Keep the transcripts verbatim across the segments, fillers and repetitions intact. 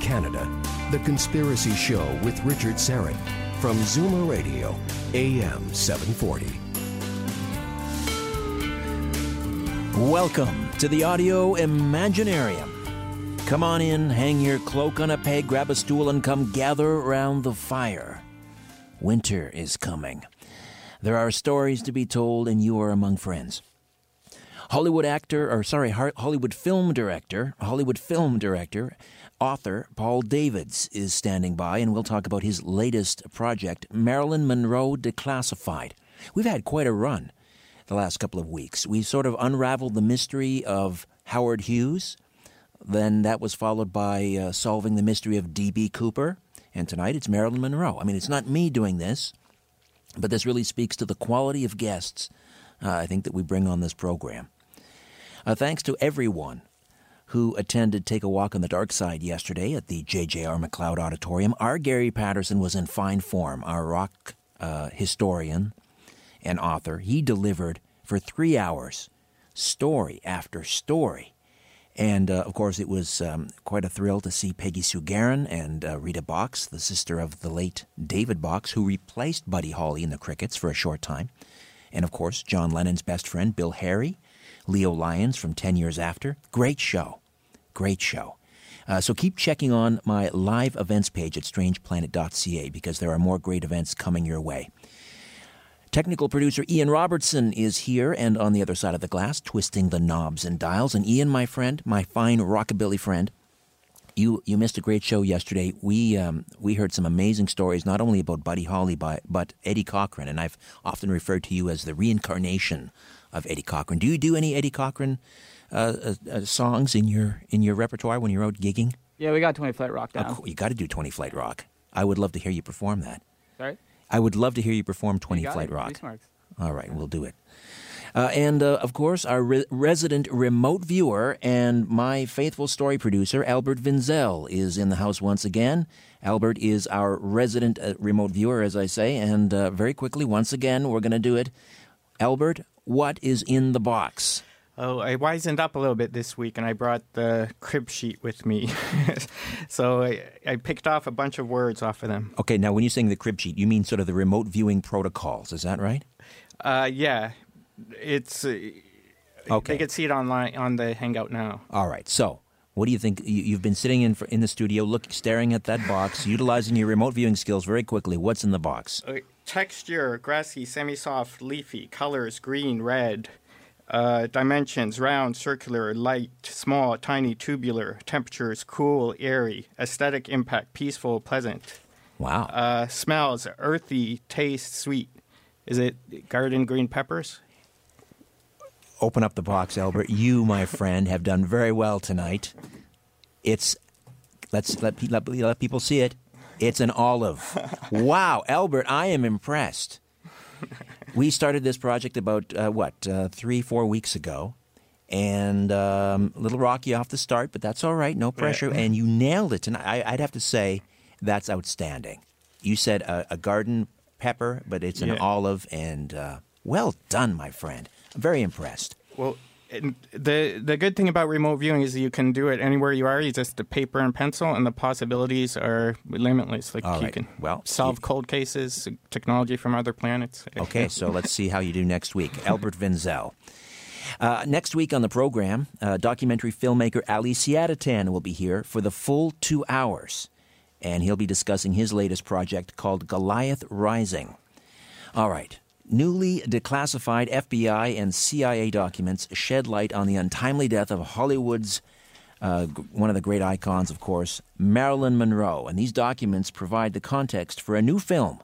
Canada, The Conspiracy Show with Richard Syrett from Zoomer Radio, A M seven forty. Welcome to the Audio Imaginarium. Come on in, hang your cloak on a peg, grab a stool, and come gather around the fire. Winter is coming. There are stories to be told, and you are among friends. Hollywood actor, or sorry, Hollywood film director, Hollywood film director, author Paul Davids is standing by, and we'll talk about his latest project, Marilyn Monroe Declassified. We've had quite a run the last couple of weeks. We sort of unraveled the mystery of Howard Hughes. Then that was followed by uh, solving the mystery of D B. Cooper. And tonight it's Marilyn Monroe. I mean, it's not me doing this, but this really speaks to the quality of guests, uh, I think, that we bring on this program. Uh, thanks to everyone who attended Take a Walk on the Dark Side yesterday at the J J R McLeod Auditorium. Our Gary Patterson was in fine form, our rock uh, historian and author. He delivered for three hours, story after story. And, uh, of course, it was um, quite a thrill to see Peggy Sue Gerin and uh, Rita Box, the sister of the late David Box, who replaced Buddy Holly in the Crickets for a short time. And, of course, John Lennon's best friend, Bill Harry, Leo Lyons from ten years after. Great show. Great show. Uh, so keep checking on my live events page at strange planet dot c a because there are more great events coming your way. Technical producer Ian Robertson is here and on the other side of the glass, twisting the knobs and dials. And Ian, my friend, my fine rockabilly friend, you you missed a great show yesterday. We um, we heard some amazing stories, not only about Buddy Holly, by, but Eddie Cochran. And I've often referred to you as the reincarnation of Eddie Cochran. Do you do any Eddie Cochran uh, uh, songs in your in your repertoire when you're out gigging? Yeah, we got twenty Flight Rock down. Oh, cool. You got to do twenty Flight Rock. I would love to hear you perform that. Sorry? I would love to hear you perform twenty Flight Rock. All right, we'll do it. Uh, and, uh, of course, our re- resident remote viewer and my faithful story producer, Albert Vinzel, is in the house once again. Albert is our resident uh, remote viewer, as I say, and uh, very quickly, once again, we're going to do it. Albert, what is in the box? Oh, I wisened up a little bit this week, and I brought the crib sheet with me. So I, I picked off a bunch of words off of them. Okay, now when you're saying the crib sheet, you mean sort of the remote viewing protocols. Is that right? Uh, yeah. It's uh, okay. They can see it online on the Hangout now. All right. So what do you think? You, you've been sitting in for, in the studio, look, staring at that box, utilizing your remote viewing skills very quickly. What's in the box? Uh, Texture, grassy, semi-soft, leafy, colors, green, red, uh, dimensions, round, circular, light, small, tiny, tubular, temperatures, cool, airy, aesthetic impact, peaceful, pleasant. Wow. Uh, smells, earthy, taste, sweet. Is it garden green peppers? Open up the box, Albert. You, my friend, have done very well tonight. It's, let's let, let, let people see it. It's an olive. Wow, Albert, I am impressed. We started this project about, uh, what, uh, three, four weeks ago. And um, a little rocky off the start, but that's all right, no pressure. Yeah. And you nailed it tonight. I, I'd have to say that's outstanding. You said a, a garden pepper, but it's an yeah. olive, and uh, Well done, my friend. I'm very impressed. Well, the the good thing about remote viewing is you can do it anywhere you are. You just the paper and pencil, and the possibilities are limitless. Like All you right. can well, solve you... cold cases, technology from other planets. Okay, so let's see how you do next week. Albert Vinzel. Uh, next week on the program, uh, documentary filmmaker Ali Siadatan will be here for the full two hours. And he'll be discussing his latest project called Goliath Rising. All right. Newly declassified F B I and C I A documents shed light on the untimely death of Hollywood's, uh, one of the great icons, of course, Marilyn Monroe. And these documents provide the context for a new film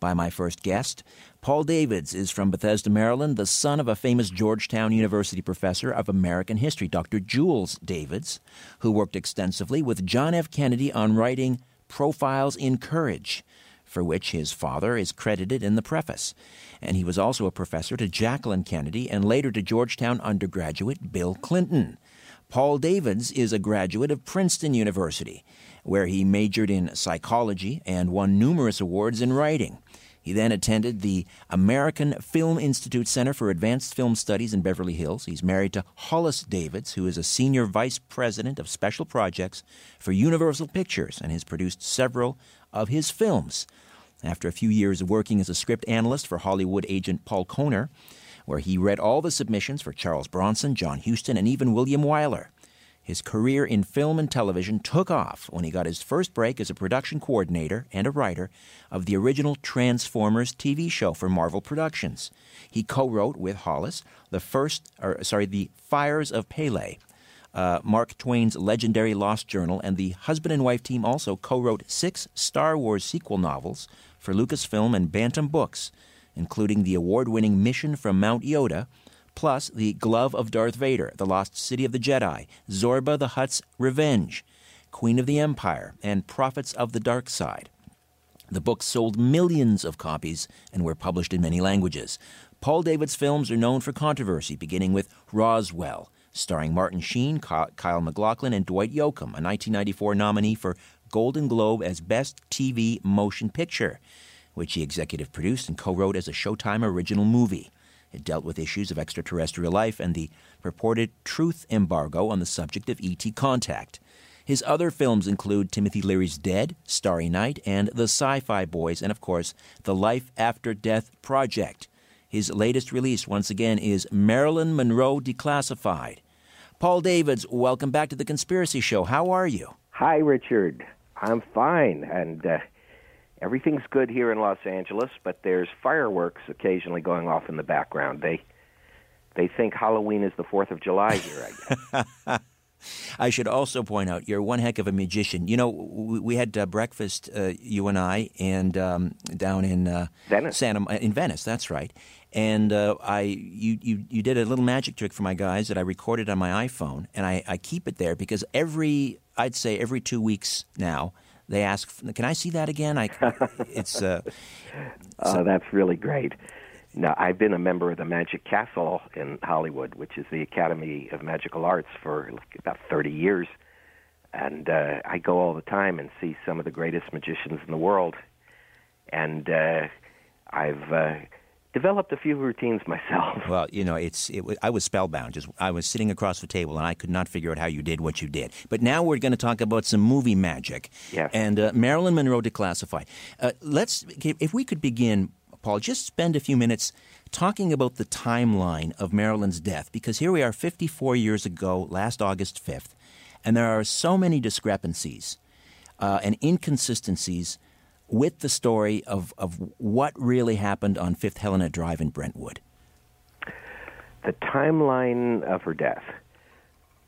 by my first guest. Paul Davids is from Bethesda, Maryland, the son of a famous Georgetown University professor of American history, Doctor Jules Davids, who worked extensively with John F. Kennedy on writing Profiles in Courage, for which his father is credited in the preface. And he was also a professor to Jacqueline Kennedy and later to Georgetown undergraduate Bill Clinton. Paul Davids is a graduate of Princeton University, where he majored in psychology and won numerous awards in writing. He then attended the American Film Institute Center for Advanced Film Studies in Beverly Hills. He's married to Hollis Davids, who is a senior vice president of special projects for Universal Pictures and has produced several of his films. After a few years of working as a script analyst for Hollywood agent Paul Kohner, where he read all the submissions for Charles Bronson, John Huston, and even William Wyler, his career in film and television took off when he got his first break as a production coordinator and a writer of the original Transformers T V show for Marvel Productions. He co-wrote with Hollis the first, or sorry, the Fires of Pele, uh, Mark Twain's legendary Lost Journal, and the husband and wife team also co-wrote six Star Wars sequel novels for Lucasfilm and Bantam Books, including the award-winning Mission from Mount Yoda, plus The Glove of Darth Vader, The Lost City of the Jedi, Zorba the Hutt's Revenge, Queen of the Empire, and Prophets of the Dark Side. The books sold millions of copies and were published in many languages. Paul Davids' films are known for controversy, beginning with Roswell, starring Martin Sheen, Kyle MacLachlan, and Dwight Yoakam, a nineteen ninety-four nominee for Golden Globe as Best T V Motion Picture, which he executive produced and co-wrote as a Showtime original movie. It dealt with issues of extraterrestrial life and the purported truth embargo on the subject of E T contact. His other films include Timothy Leary's Dead, Starry Night, and The Sci-Fi Boys, and, of course, The Life After Death Project. His latest release, once again, is Marilyn Monroe Declassified. Paul Davids, welcome back to The Conspiracy Show. How are you? Hi, Richard. I'm fine, and... Uh... Everything's good here in Los Angeles, but there's fireworks occasionally going off in the background. They they think Halloween is the fourth of July here, I guess. I should also point out, you're one heck of a magician. You know, we, we had uh, breakfast, uh, you and I, and um, down in uh, Venice. Santa, in Venice, that's right. And uh, I, you, you, you did a little magic trick for my guys that I recorded on my iPhone, and I, I keep it there because every, I'd say every two weeks now, they ask, "Can I see that again?" I, it's. Uh, oh, so. That's really great. Now, I've been a member of the Magic Castle in Hollywood, which is the Academy of Magical Arts, for about thirty years, and uh, I go all the time and see some of the greatest magicians in the world. And uh, I've uh, developed a few routines myself. Well, you know, it's. It, I was spellbound. Just I was sitting across the table, and I could not figure out how you did what you did. But now we're going to talk about some movie magic. Yes. And uh, Marilyn Monroe Declassified. Uh, let's, if we could begin, Paul, just spend a few minutes talking about the timeline of Marilyn's death, because here we are, fifty-four years ago, last August fifth, and there are so many discrepancies uh, and inconsistencies with the story of, of what really happened on Fifth Helena Drive in Brentwood. The timeline of her death.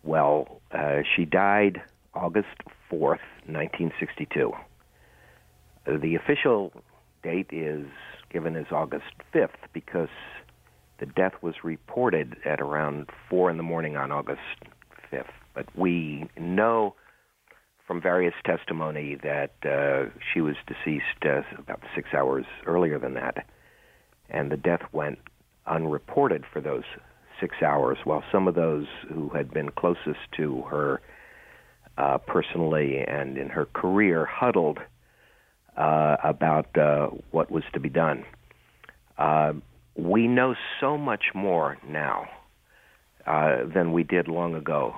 Well, uh, she died August fourth, nineteen sixty-two. The official date is given as August fifth because the death was reported at around four in the morning on August fifth. But we know from various testimony that uh, she was deceased uh, about six hours earlier than that, and the death went unreported for those six hours, while some of those who had been closest to her uh, personally and in her career huddled uh, about uh, what was to be done. Uh, we know so much more now uh, than we did long ago.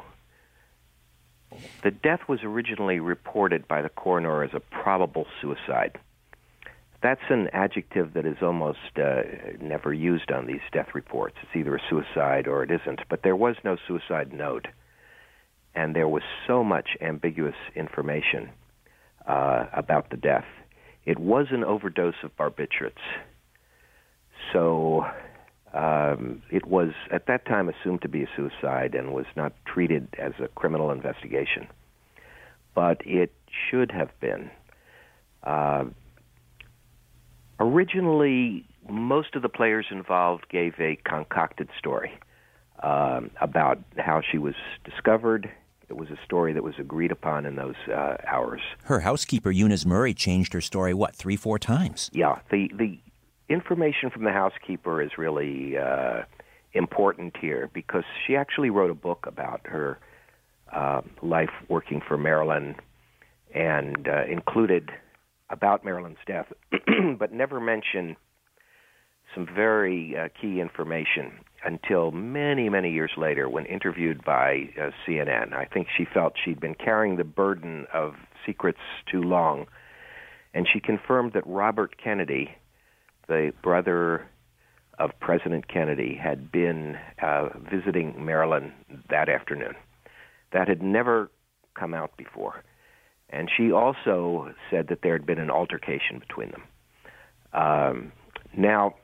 The death was originally reported by the coroner as a probable suicide. That's an adjective that is almost uh, never used on these death reports. It's either a suicide or it isn't. But there was no suicide note, and there was so much ambiguous information uh, about the death. It was an overdose of barbiturates. So um, it was, at that time, assumed to be a suicide and was not treated as a criminal investigation. But it should have been. Uh, originally, most of the players involved gave a concocted story um, about how she was discovered. It was a story that was agreed upon in those uh, hours. Her housekeeper, Eunice Murray, changed her story, what, three, four times? Yeah, the... the information from the housekeeper is really uh, important here because she actually wrote a book about her uh, life working for Marilyn and uh, included about Marilyn's death, but never mentioned some very uh, key information until many, many years later when interviewed by uh, C N N. I think she felt she'd been carrying the burden of secrets too long, and she confirmed that Robert Kennedy, the brother of President Kennedy, had been uh, visiting Marilyn that afternoon. That had never come out before. And she also said that there had been an altercation between them. Um, now,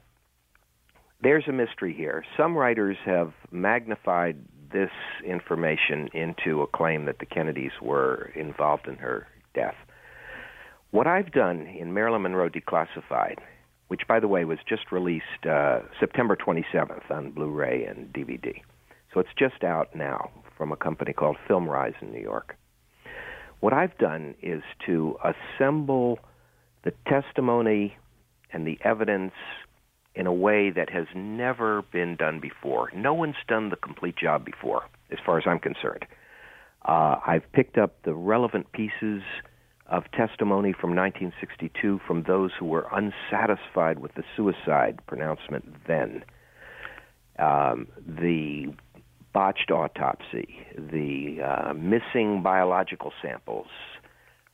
there's a mystery here. Some writers have magnified this information into a claim that the Kennedys were involved in her death. What I've done in Marilyn Monroe Declassified, which, by the way, was just released uh, September twenty-seventh on Blu-ray and D V D. So it's just out now from a company called FilmRise in New York. What I've done is to assemble the testimony and the evidence in a way that has never been done before. No one's done the complete job before, as far as I'm concerned. Uh, I've picked up the relevant pieces of testimony from nineteen sixty-two from those who were unsatisfied with the suicide pronouncement then. Um, the botched autopsy, the uh, missing biological samples,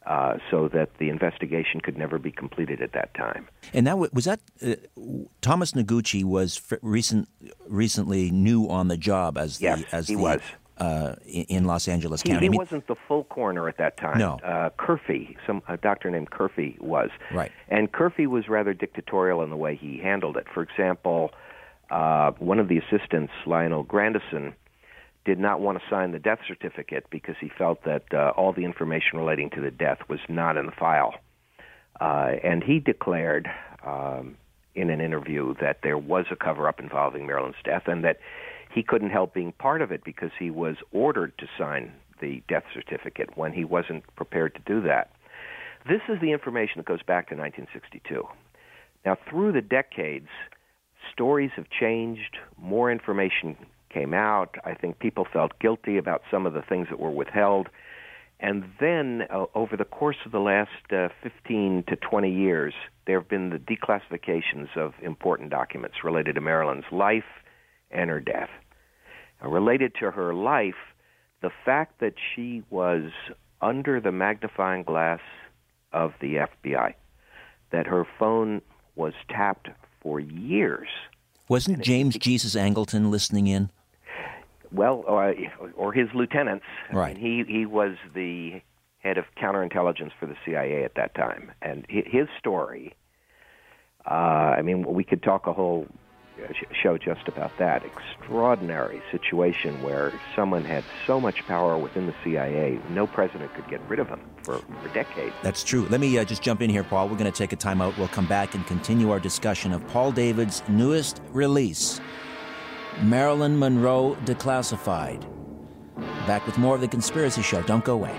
uh, so that the investigation could never be completed at that time. And that was that uh, Thomas Noguchi was recent, recently new on the job as yes, the, as he the, was. Uh, in Los Angeles County. He, he I mean, wasn't the full coroner at that time. No. Uh, Curfee, some, a doctor named Curfee was. Right. And Curfee was rather dictatorial in the way he handled it. For example, uh, one of the assistants, Lionel Grandison, did not want to sign the death certificate because he felt that uh, all the information relating to the death was not in the file. Uh, and he declared um, in an interview that there was a cover-up involving Marilyn's death and that he couldn't help being part of it because he was ordered to sign the death certificate when he wasn't prepared to do that. This is the information that goes back to nineteen sixty-two. Now, through the decades, stories have changed. More information came out. I think people felt guilty about some of the things that were withheld. And then uh, over the course of the last uh, fifteen to twenty years, there have been the declassifications of important documents related to Marilyn's life and her death. Now, related to her life, the fact that she was under the magnifying glass of the F B I, that her phone was tapped for years. Wasn't James it, Jesus Angleton listening in? Well, or, or his lieutenants. Right. I mean, he, he was the head of counterintelligence for the C I A at that time. And his story, uh, I mean, we could talk a whole show just about that extraordinary situation where someone had so much power within the C I A, no president could get rid of him for, for decades. That's true. Let me uh, just jump in here, Paul. We're going to take a time out. We'll come back and continue our discussion of Paul Davids' newest release, Marilyn Monroe Declassified. Back with more of The Conspiracy Show. Don't go away.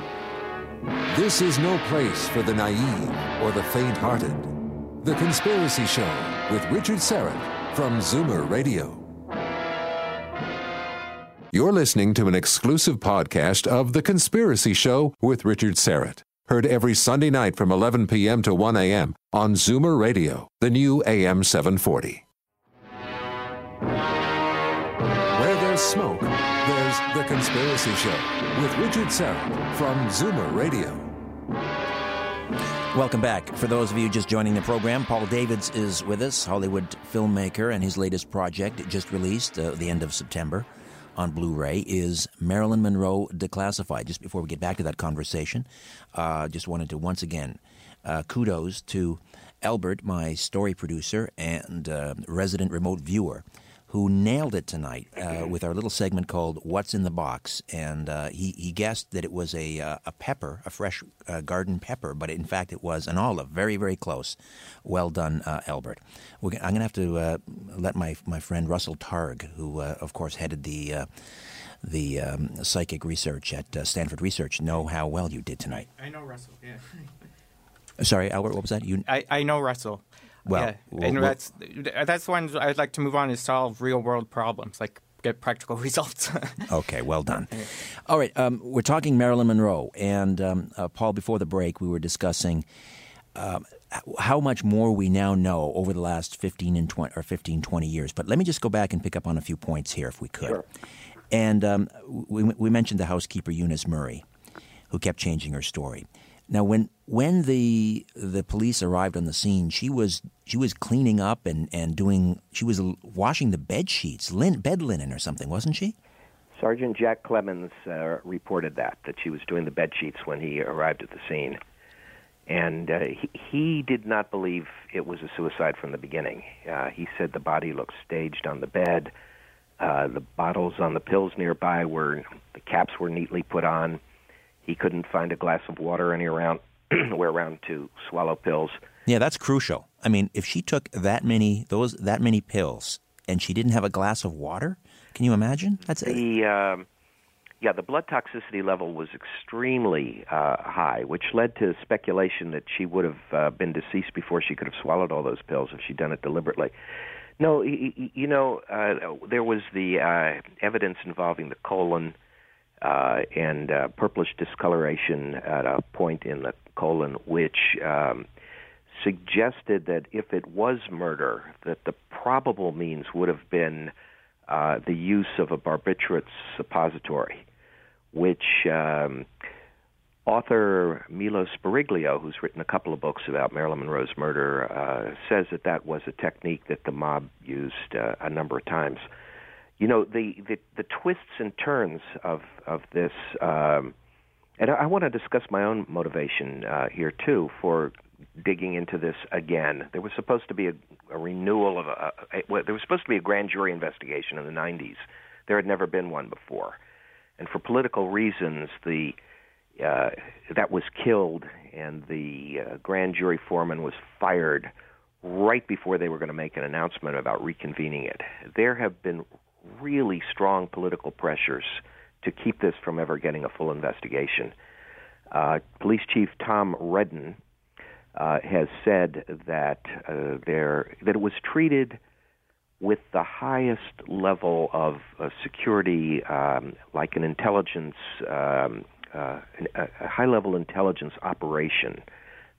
This is no place for the naive or the faint-hearted. The Conspiracy Show with Richard Syrett from Zoomer Radio. You're listening to an exclusive podcast of The Conspiracy Show with Richard Syrett. Heard every Sunday night from eleven p.m. to one a.m. on Zoomer Radio, the new A M seven forty. Where there's smoke, there's The Conspiracy Show with Richard Syrett from Zoomer Radio. Welcome back. For those of you just joining the program, Paul Davids is with us, Hollywood filmmaker, and his latest project just released uh, the end of September on Blu-ray is Marilyn Monroe Declassified. Just before we get back to that conversation, uh, just wanted to once again uh, kudos to Albert, my story producer and uh, resident remote viewer, who nailed it tonight uh, with our little segment called What's in the Box. And uh, he, he guessed that it was a uh, a pepper, a fresh uh, garden pepper, but in fact it was an olive. Very, very close. Well done, uh, Albert. We're, I'm going to have to uh, let my, my friend Russell Targ, who, uh, of course, headed the, uh, the um, psychic research at uh, Stanford Research, know how well you did tonight. I know Russell, yeah. Sorry, Albert, what was that? You? I, I know Russell. Well, yeah. well, and that's that's one I'd like to move on, is solve real world problems, like get practical results. Okay, well done. All right, um, we're talking Marilyn Monroe, and um, uh, Paul, before the break, we were discussing um, how much more we now know over the last fifteen and twenty, or fifteen, twenty years. But let me just go back and pick up on a few points here, if we could. Sure. And um, we, we mentioned the housekeeper Eunice Murray, who kept changing her story. Now, when when the the police arrived on the scene, she was she was cleaning up and, and doing she was washing the bed sheets, lin, bed linen or something, wasn't she? Sergeant Jack Clemens uh, reported that that she was doing the bed sheets when he arrived at the scene, and uh, he, he did not believe it was a suicide from the beginning. Uh, he said the body looked staged on the bed. Uh, the bottles on the pills nearby were the caps were neatly put on. He couldn't find a glass of water anywhere around to swallow pills. Yeah, that's crucial. I mean, if she took that many those that many pills and she didn't have a glass of water, can you imagine? That's the uh, yeah. The blood toxicity level was extremely uh, high, which led to speculation that she would have uh, been deceased before she could have swallowed all those pills if she'd done it deliberately. No, you know, uh, there was the uh, evidence involving the colon. Uh, and uh, purplish discoloration at a point in the colon, which um, suggested that if it was murder, that the probable means would have been uh, the use of a barbiturate suppository, which um, author Milo Spiriglio, who's written a couple of books about Marilyn Monroe's murder, uh, says that that was a technique that the mob used uh, a number of times. You know, the, the, the twists and turns of, of this, um, and I, I want to discuss my own motivation uh, here, too, for digging into this again. There was supposed to be a, a renewal of a, a well, there was supposed to be a grand jury investigation in the nineties. There had never been one before. And for political reasons, the uh, that was killed, and the uh, grand jury foreman was fired right before they were going to make an announcement about reconvening it. There have been really strong political pressures to keep this from ever getting a full investigation. Uh, Police Chief Tom Redden uh, has said that uh, there that it was treated with the highest level of uh, security, um, like an intelligence, um, uh, a high-level intelligence operation,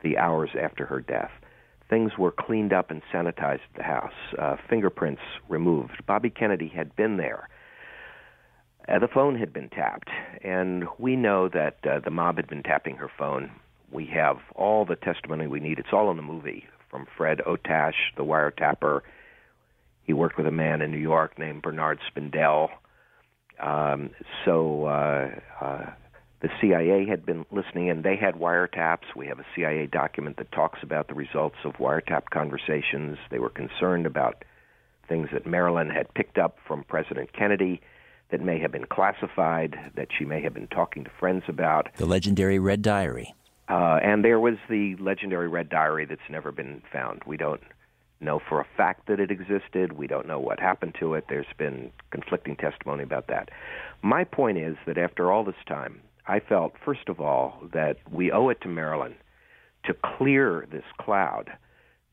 the hours after her death. Things were cleaned up and sanitized at the house, uh, fingerprints removed. Bobby Kennedy had been there. Uh, the phone had been tapped, and we know that uh, the mob had been tapping her phone. We have all the testimony we need. It's all in the movie, from Fred Otash, the wiretapper. He worked with a man in New York named Bernard Spindell. Um, so uh, uh, the C I A had been listening, and they had wiretaps. We have a C I A document that talks about the results of wiretap conversations. They were concerned about things that Marilyn had picked up from President Kennedy that may have been classified, that she may have been talking to friends about. The legendary Red Diary. Uh, and there was the legendary Red Diary that's never been found. We don't know for a fact that it existed. We don't know what happened to it. There's been conflicting testimony about that. My point is that after all this time, I felt, first of all, that we owe it to Marilyn to clear this cloud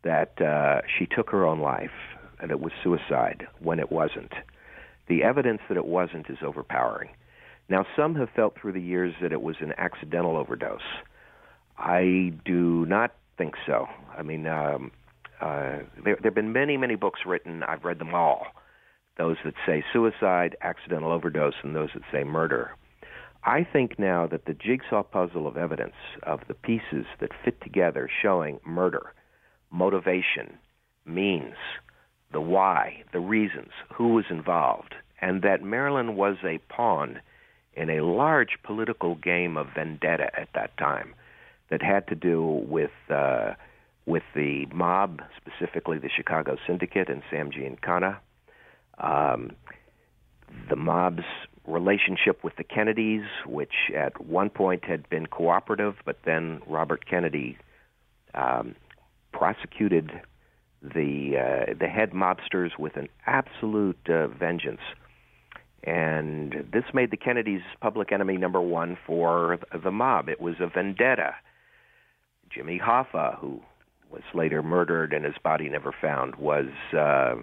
that uh, she took her own life and it was suicide when it wasn't. The evidence that it wasn't is overpowering. Now, some have felt through the years that it was an accidental overdose. I do not think so. I mean, um, uh, there, there have been many, many books written. I've read them all those that say suicide, accidental overdose, and those that say murder. I think now that the jigsaw puzzle of evidence, of the pieces that fit together showing murder, motivation, means, the why, the reasons, who was involved, and that Marilyn was a pawn in a large political game of vendetta at that time that had to do with uh, with the mob, specifically the Chicago Syndicate and Sam Giancana, um, the mob's relationship with the Kennedys, which at one point had been cooperative, but then Robert Kennedy um, prosecuted the uh, the head mobsters with an absolute uh, vengeance. And this made the Kennedys public enemy number one for the mob. It was a vendetta. Jimmy Hoffa, who was later murdered and his body never found, was uh,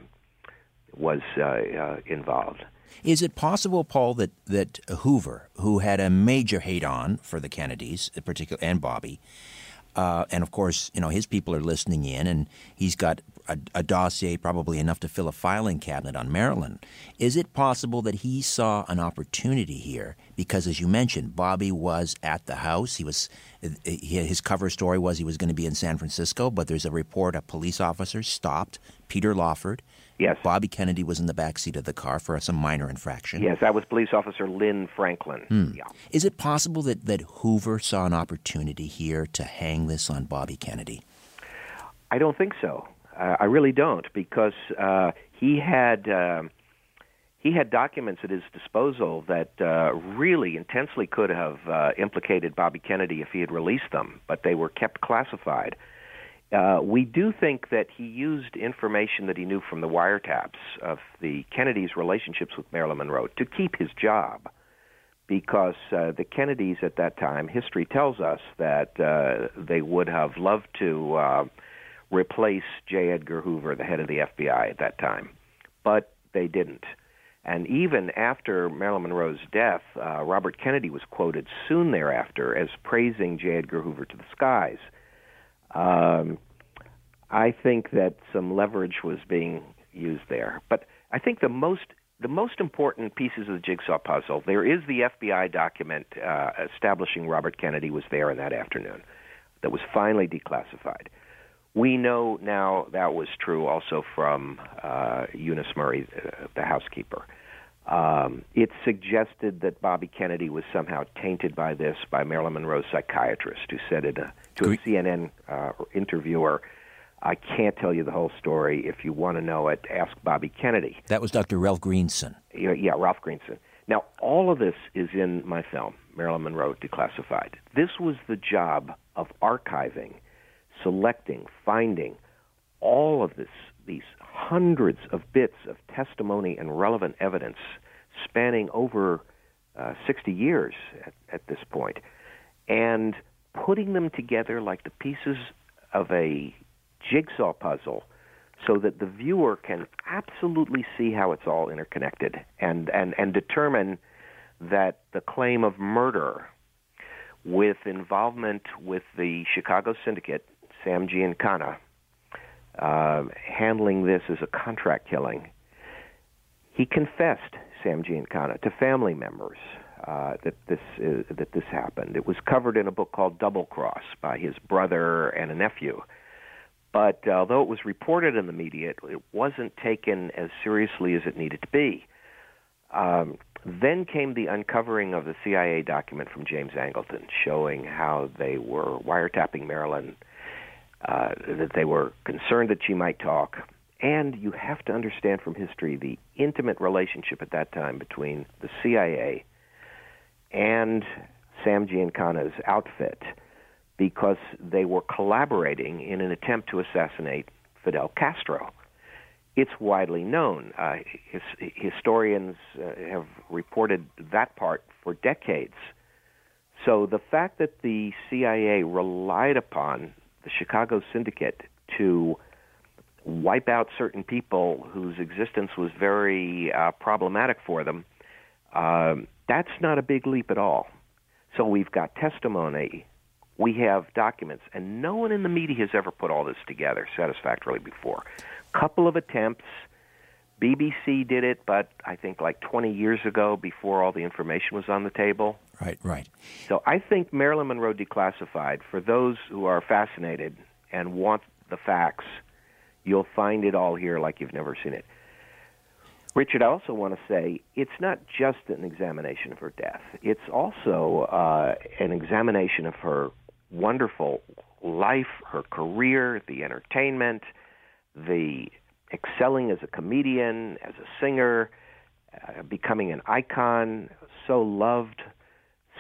was uh, uh, involved. Is it possible, Paul, that, that Hoover, who had a major hate on for the Kennedys, in particular, and Bobby, uh, and of course, you know, his people are listening in, and he's got a, a dossier probably enough to fill a filing cabinet on Marilyn. Is it possible that he saw an opportunity here? Because, as you mentioned, Bobby was at the house. He was he, his cover story was he was going to be in San Francisco, but there's a report a police officer stopped Peter Lawford. Yes. Bobby Kennedy was in the backseat of the car for some minor infraction. Yes, that was police officer Lynn Franklin. Hmm. Yeah. Is it possible that, that Hoover saw an opportunity here to hang this on Bobby Kennedy? I don't think so. Uh, I really don't, because uh, he had uh, he had documents at his disposal that uh, really intensely could have uh, implicated Bobby Kennedy if he had released them, but they were kept classified. Uh, we do think that he used information that he knew from the wiretaps of the Kennedys' relationships with Marilyn Monroe to keep his job, because uh, the Kennedys at that time, history tells us that uh, they would have loved to uh, replace J. Edgar Hoover, the head of the F B I at that time, but they didn't. And even after Marilyn Monroe's death, uh, Robert Kennedy was quoted soon thereafter as praising J. Edgar Hoover to the skies. Um, I think that some leverage was being used there. But I think the most the most important pieces of the jigsaw puzzle, there is the F B I document uh, establishing Robert Kennedy was there in that afternoon that was finally declassified. We know now that was true also from uh, Eunice Murray, uh, the housekeeper. Um, it suggested that Bobby Kennedy was somehow tainted by this by Marilyn Monroe's psychiatrist, who said it, uh, to a C N N uh, interviewer, "I can't tell you the whole story. If you want to know it, ask Bobby Kennedy." That was Doctor Ralph Greenson. Yeah, yeah, Ralph Greenson. Now, all of this is in my film, Marilyn Monroe Declassified. This was the job of archiving, selecting, finding all of this these hundreds of bits of testimony and relevant evidence spanning over uh, sixty years at, at this point, and putting them together like the pieces of a jigsaw puzzle so that the viewer can absolutely see how it's all interconnected and, and, and determine that the claim of murder with involvement with the Chicago Syndicate, Sam Giancana, Uh, handling this as a contract killing. He confessed, Sam Giancana, to family members uh, that this uh, that this happened. It was covered in a book called Double Cross by his brother and a nephew. But uh, although it was reported in the media, it, it wasn't taken as seriously as it needed to be. Um, then came the uncovering of the C I A document from James Angleton showing how they were wiretapping Marilyn, Uh, that they were concerned that she might talk. And you have to understand from history the intimate relationship at that time between the C I A and Sam Giancana's outfit, because they were collaborating in an attempt to assassinate Fidel Castro. It's widely known. Uh, his, historians uh, have reported that part for decades. So the fact that the C I A relied upon the Chicago Syndicate to wipe out certain people whose existence was very uh, problematic for them, um, that's not a big leap at all. So we've got testimony, we have documents, and no one in the media has ever put all this together satisfactorily before. Couple of attempts, B B C did it, but I think like twenty years ago, before all the information was on the table. Right, right. So I think Marilyn Monroe Declassified, for those who are fascinated and want the facts, you'll find it all here like you've never seen it. Richard, I also want to say it's not just an examination of her death. It's also uh, an examination of her wonderful life, her career, the entertainment, the excelling as a comedian, as a singer, uh, becoming an icon, so loved,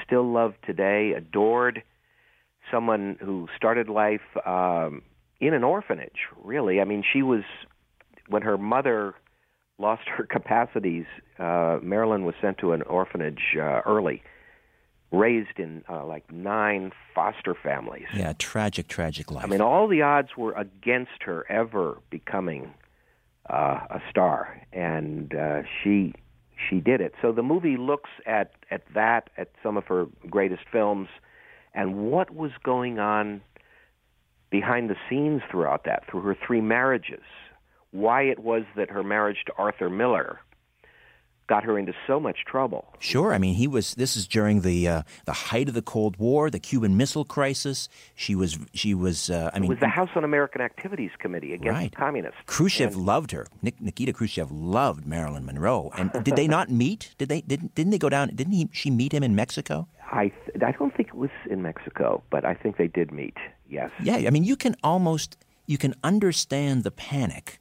still loved today, adored, someone who started life um, in an orphanage, really. I mean, she was, when her mother lost her capacities, uh, Marilyn was sent to an orphanage uh, early, raised in uh, like nine foster families. Yeah, tragic, tragic life. I mean, all the odds were against her ever becoming Uh, a star, and uh, she she did it. So the movie looks at, at that, at some of her greatest films, and what was going on behind the scenes throughout that, through her three marriages, why it was that her marriage to Arthur Miller got her into so much trouble. Sure, I mean, he was. This is during the uh, the height of the Cold War, the Cuban Missile Crisis. She was. She was. Uh, I mean, it was the House on American Activities Committee against right. the communists. Khrushchev and, loved her. Nik- Nikita Khrushchev loved Marilyn Monroe. And did they not meet? Did they? Didn't? Didn't they go down? Didn't he? She meet him in Mexico? I. Th- I don't think it was in Mexico, but I think they did meet. Yes. Yeah. I mean, you can almost you can understand the panic.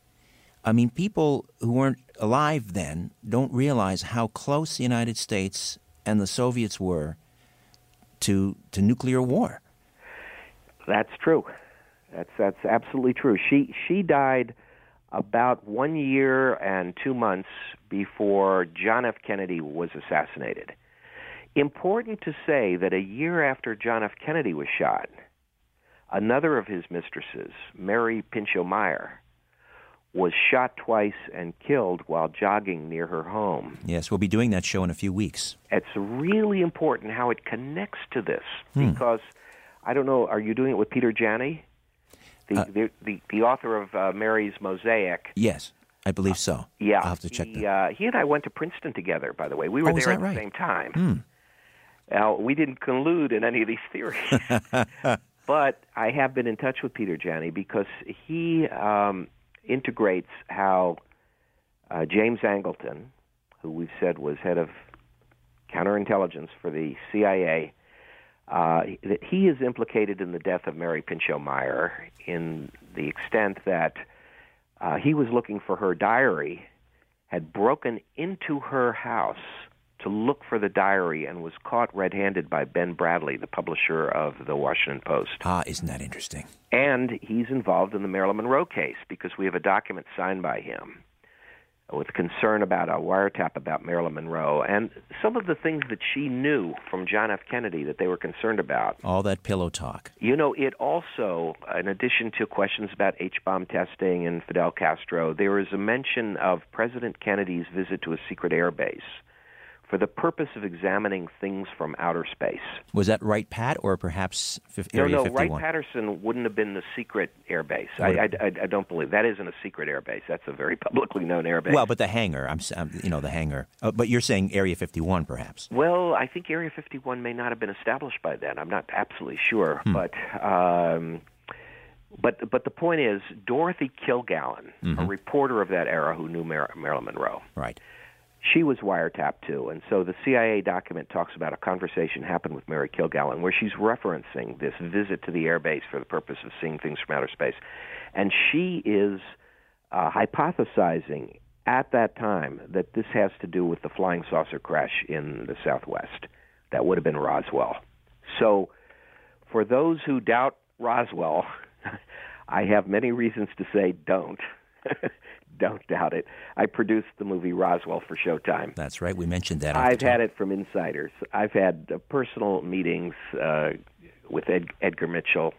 I mean, people who weren't alive then don't realize how close the United States and the Soviets were to to nuclear war. That's true. That's that's absolutely true. She she died about one year and two months before John F. Kennedy was assassinated. Important to say that a year after John F. Kennedy was shot, another of his mistresses, Mary Pinchot Meyer, was shot twice and killed while jogging near her home. Yes, we'll be doing that show in a few weeks. It's really important how it connects to this, hmm. because, I don't know, are you doing it with Peter Janney, the uh, the, the, the author of uh, Mary's Mosaic? Yes, I believe so. Uh, yeah. I'll have to check he, that. Uh, he and I went to Princeton together, by the way. We were oh, there at right? the same time. Hmm. Now, we didn't collude in any of these theories, but I have been in touch with Peter Janney because he... Um, integrates how uh, James Angleton, who we've said was head of counterintelligence for the C I A, uh, that he is implicated in the death of Mary Pinchot Meyer in the extent that uh, he was looking for her diary, had broken into her house to look for the diary, and was caught red-handed by Ben Bradlee, the publisher of the Washington Post. Ah, isn't that interesting? And he's involved in the Marilyn Monroe case because we have a document signed by him with concern about a wiretap about Marilyn Monroe and some of the things that she knew from John F. Kennedy that they were concerned about. All that pillow talk. You know, it also, in addition to questions about H-bomb testing and Fidel Castro, there is a mention of President Kennedy's visit to a secret air base for the purpose of examining things from outer space. Was that Wright-Patt or perhaps Area fifty-one? No, no, Wright-Patterson wouldn't have been the secret airbase. I, I, I don't believe. That isn't a secret airbase. That's a very publicly known airbase. Well, but the hangar, I'm, you know, the hangar. Uh, but you're saying Area fifty-one, perhaps. Well, I think Area fifty-one may not have been established by then. I'm not absolutely sure. Hmm. But, um, but, but the point is, Dorothy Kilgallen, mm-hmm. a reporter of that era who knew Mar- Marilyn Monroe. Right. She was wiretapped, too, and so the C I A document talks about a conversation happened with Mary Kilgallen where she's referencing this visit to the airbase for the purpose of seeing things from outer space. And she is uh, hypothesizing at that time that this has to do with the flying saucer crash in the Southwest. That would have been Roswell. So for those who doubt Roswell, I have many reasons to say don't. Don't doubt it. I produced the movie Roswell for Showtime. That's right. We mentioned that. I've had it from insiders. I've had uh, personal meetings uh, with Ed- Edgar Mitchell,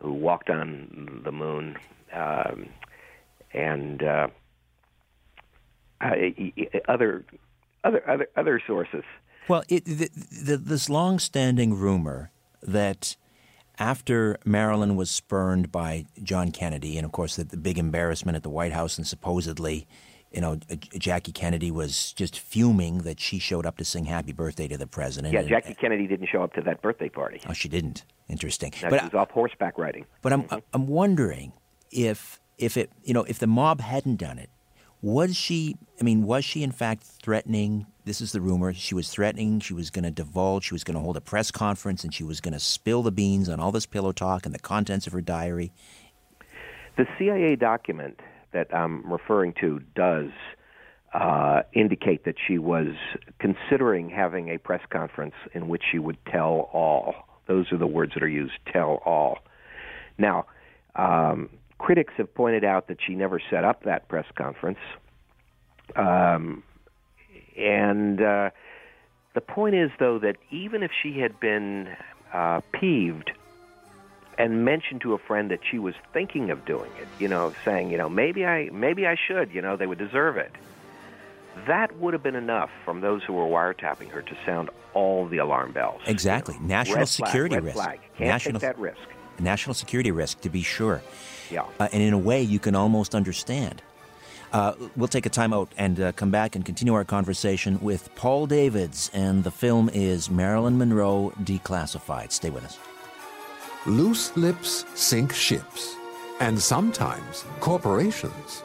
who walked on the moon, um, and uh, I, other, other, other, other sources. Well, it, the, the, this long-standing rumor that after Marilyn was spurned by John Kennedy, and of course the, the big embarrassment at the White House and supposedly you know, Jackie Kennedy was just fuming that she showed up to sing happy birthday to the president. Yeah, Jackie and, Kennedy didn't show up to that birthday party. Oh, she didn't. Interesting. No, but she was I, off horseback riding. But I'm mm-hmm. I'm wondering if if it, you know, if the mob hadn't done it, was she, I mean, was she in fact threatening, this is the rumor, she was threatening, she was going to divulge, she was going to hold a press conference, and she was going to spill the beans on all this pillow talk and the contents of her diary? The C I A document that I'm referring to does uh, indicate that she was considering having a press conference in which she would tell all. Those are the words that are used, tell all. Now, um, critics have pointed out that she never set up that press conference. Um, and uh, the point is, though, that even if she had been uh, peeved and mentioned to a friend that she was thinking of doing it, you know, saying, you know, maybe I maybe I should, you know, they would deserve it, that would have been enough from those who were wiretapping her to sound all the alarm bells. Exactly. You know, national red security flag, red risk. Flag. Can't national, take that risk. National security risk, to be sure. Yeah. Uh, and in a way, you can almost understand. Uh, we'll take a time out and uh, come back and continue our conversation with Paul Davids. And the film is Marilyn Monroe Declassified. Stay with us. Loose lips sink ships, and sometimes corporations.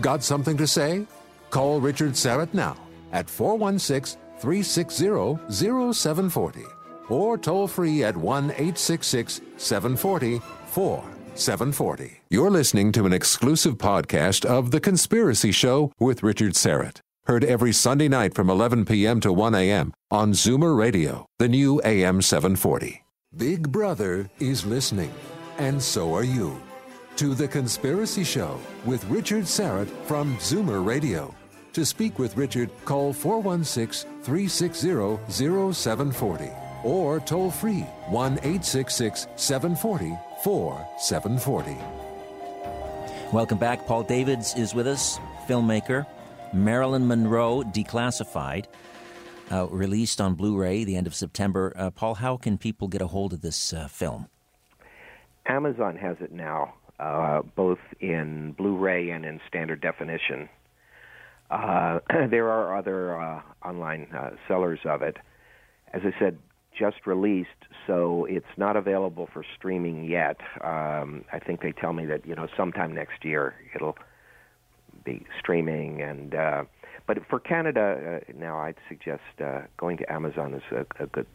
Got something to say? Call Richard Syrett now at four one six, three six zero, zero seven four zero or toll free at one eight six six, seven four zero, four seven four zero. You're listening to an exclusive podcast of The Conspiracy Show with Richard Syrett. Heard every Sunday night from eleven p.m. to one a.m. on Zoomer Radio, the new A M seven forty. Big Brother is listening, and so are you, to The Conspiracy Show with Richard Syrett from Zoomer Radio. To speak with Richard, call four one six, three six zero, zero seven four zero or toll free one eight six six, seven four zero, four seven four zero. Welcome back. Paul Davids is with us, filmmaker. Marilyn Monroe Declassified, uh, released on Blu-ray the end of September. Uh, Paul, how can people get a hold of this uh, film? Amazon has it now, uh, both in Blu-ray and in standard definition. Uh, there are other uh, online uh, sellers of it. As I said, just released, so it's not available for streaming yet. Um, I think they tell me that, you know, sometime next year it'll be streaming. And uh, but for Canada uh, now, I'd suggest uh, going to Amazon is a, a good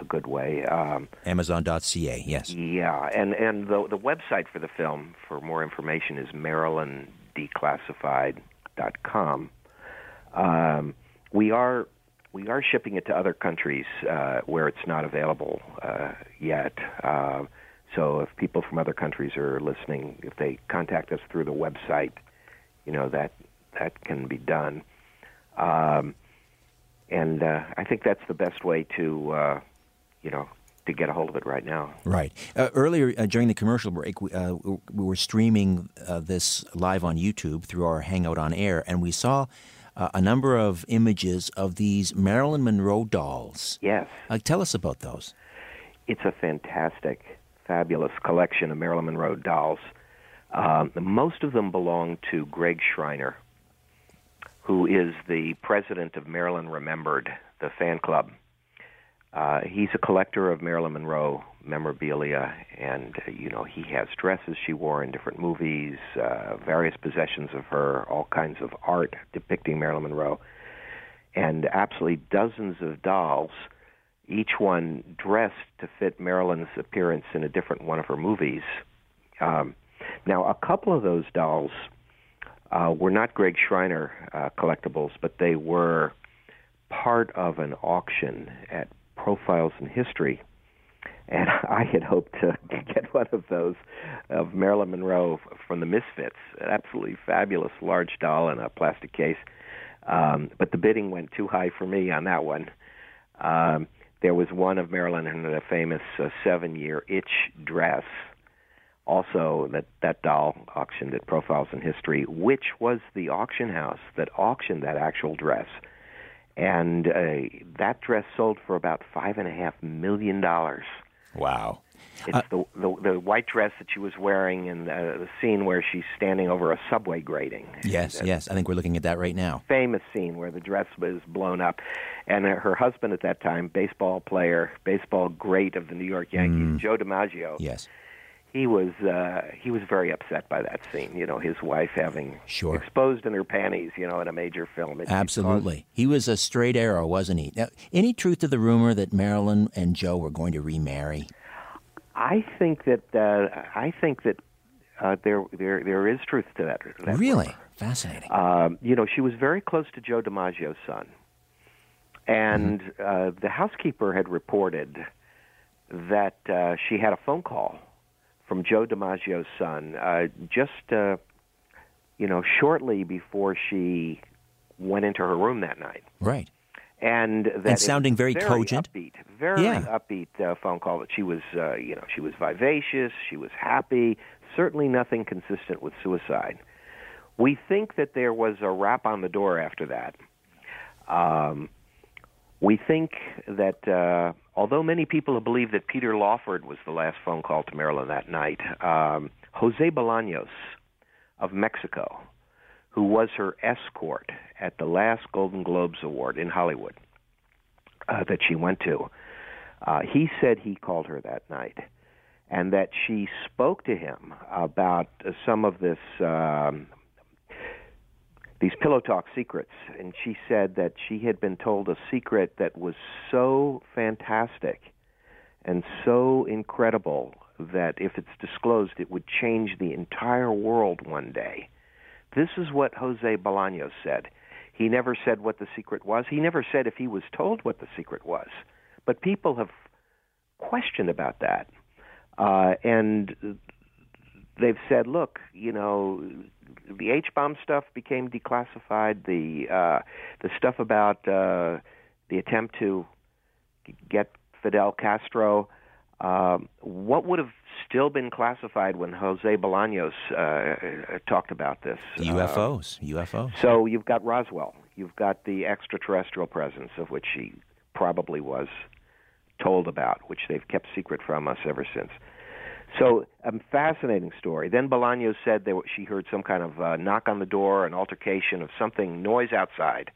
a good way. Um, Amazon dot c a, yes. Yeah, and and the the website for the film for more information is Maryland Declassified dot com. Um, we are we are shipping it to other countries uh, where it's not available uh, yet. Uh, so if people from other countries are listening, if they contact us through the website, you know, that that can be done. Um, and uh, I think that's the best way to, uh, you know, to get a hold of it right now. Right. Uh, earlier uh, during the commercial break, we, uh, we were streaming uh, this live on YouTube through our Hangout on Air, and we saw uh, a number of images of these Marilyn Monroe dolls. Yes. Uh, tell us about those. It's a fantastic, fabulous collection of Marilyn Monroe dolls. Um, most of them belong to Greg Schreiner, who is the president of Marilyn Remembered, the fan club. Uh, he's a collector of Marilyn Monroe memorabilia, and, uh, you know, he has dresses she wore in different movies, uh, various possessions of her, all kinds of art depicting Marilyn Monroe, and absolutely dozens of dolls, each one dressed to fit Marilyn's appearance in a different one of her movies. Um, now, a couple of those dolls uh, were not Greg Schreiner uh, collectibles, but they were part of an auction at Profiles in History, and I had hoped to get one of those of Marilyn Monroe from the Misfits, an absolutely fabulous large doll in a plastic case, um, but the bidding went too high for me on that one. Um, there was one of Marilyn in a famous uh, seven-year itch dress, also that, that doll auctioned at Profiles in History, which was the auction house that auctioned that actual dress. And uh, that dress sold for about five and a half million dollars. Wow! It's uh, the, the the white dress that she was wearing in the, the scene where she's standing over a subway grating. Yes, and, uh, yes. I think we're looking at that right now. Famous scene where the dress was blown up. And her husband at that time, baseball player, baseball great of the New York Yankees, mm. Joe DiMaggio. Yes. He was uh, he was very upset by that scene, you know, his wife having sure. exposed in her panties, you know, in a major film. It Absolutely. Caused... He was a straight arrow, wasn't he? Now, any truth to the rumor that Marilyn and Joe were going to remarry? I think that uh, I think that uh, there there there is truth to that. that really? Rumor. Fascinating. Um, you know, she was very close to Joe DiMaggio's son. And mm-hmm. uh, the housekeeper had reported that uh, she had a phone call from Joe DiMaggio's son, uh, just, uh, you know, shortly before she went into her room that night. Right. And that and sounding very, very cogent. Upbeat, very yeah. upbeat uh, phone call. That she was, uh, you know, she was vivacious, she was happy, certainly nothing consistent with suicide. We think that there was a rap on the door after that. Um, we think that... Uh, Although many people have believed that Peter Lawford was the last phone call to Marilyn that night, um, Jose Bolaños of Mexico, who was her escort at the last Golden Globes Award in Hollywood uh, that she went to, uh, he said he called her that night and that she spoke to him about some of this um, these pillow talk secrets, and she said that she had been told a secret that was so fantastic and so incredible that if it's disclosed, it would change the entire world one day. This is what Jose Bolaños said. He never said what the secret was. He never said if he was told what the secret was. But people have questioned about that. Uh, and they've said, look, you know, the H-bomb stuff became declassified. The uh, the stuff about uh, the attempt to get Fidel Castro. Uh, what would have still been classified when Jose Bolaños uh, talked about this? U F Os. Uh, U F Os. So you've got Roswell. You've got the extraterrestrial presence of which she probably was told about, which they've kept secret from us ever since. So a fascinating story. Then Bolaños said that she heard some kind of uh, knock on the door, an altercation of something, noise outside,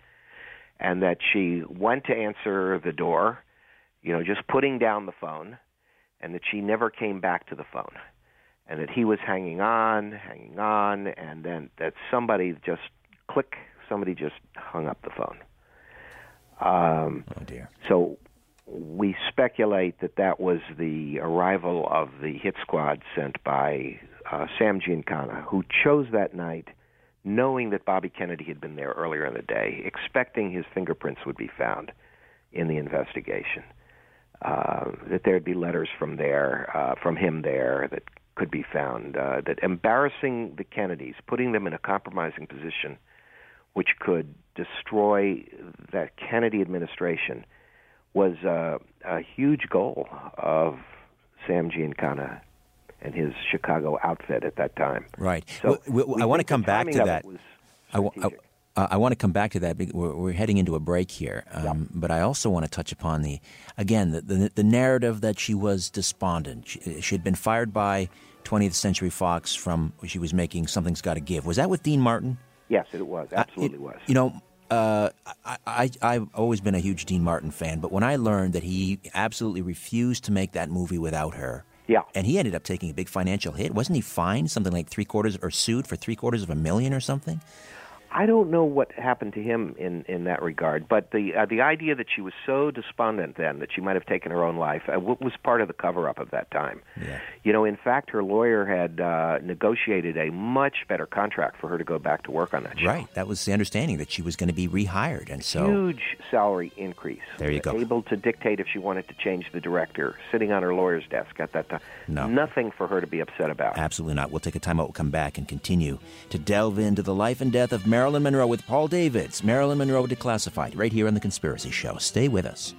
and that she went to answer the door, you know, just putting down the phone, and that she never came back to the phone, and that he was hanging on, hanging on, and then that somebody just click, somebody just hung up the phone. Um, oh, dear. So... We speculate that that was the arrival of the hit squad sent by uh, Sam Giancana, who chose that night knowing that Bobby Kennedy had been there earlier in the day, expecting his fingerprints would be found in the investigation, uh, that there'd be letters from there, uh, from him there that could be found, uh, that embarrassing the Kennedys, putting them in a compromising position which could destroy that Kennedy administration, was uh, a huge goal of Sam Giancana and his Chicago outfit at that time. Right. So we, we, we I want to come back to that. I, I, I want to come back to that. We're, we're heading into a break here, um, yeah. but I also want to touch upon the again the, the the narrative that she was despondent. She, she had been fired by twentieth Century Fox from she was making Something's Got to Give. Was that with Dean Martin? Yes, it was. Absolutely uh, it, was. You know. Uh, I, I, I've always been a huge Dean Martin fan, but when I learned that he absolutely refused to make that movie without her, yeah, and he ended up taking a big financial hit, wasn't he fined something like three quarters or sued for three quarters of a million or something? I don't know what happened to him in, in that regard, but the uh, the idea that she was so despondent then that she might have taken her own life uh, was part of the cover-up of that time. Yeah. You know, in fact, her lawyer had uh, negotiated a much better contract for her to go back to work on that show. Right. That was the understanding that she was going to be rehired, and so... Huge salary increase. There you go. Able to dictate if she wanted to change the director, sitting on her lawyer's desk at that time. No. Nothing for her to be upset about. Absolutely not. We'll take a time out, we'll come back and continue to delve into the life and death of Marilyn Marilyn Monroe with Paul Davids, Marilyn Monroe Declassified, right here on The Conspiracy Show. Stay with us.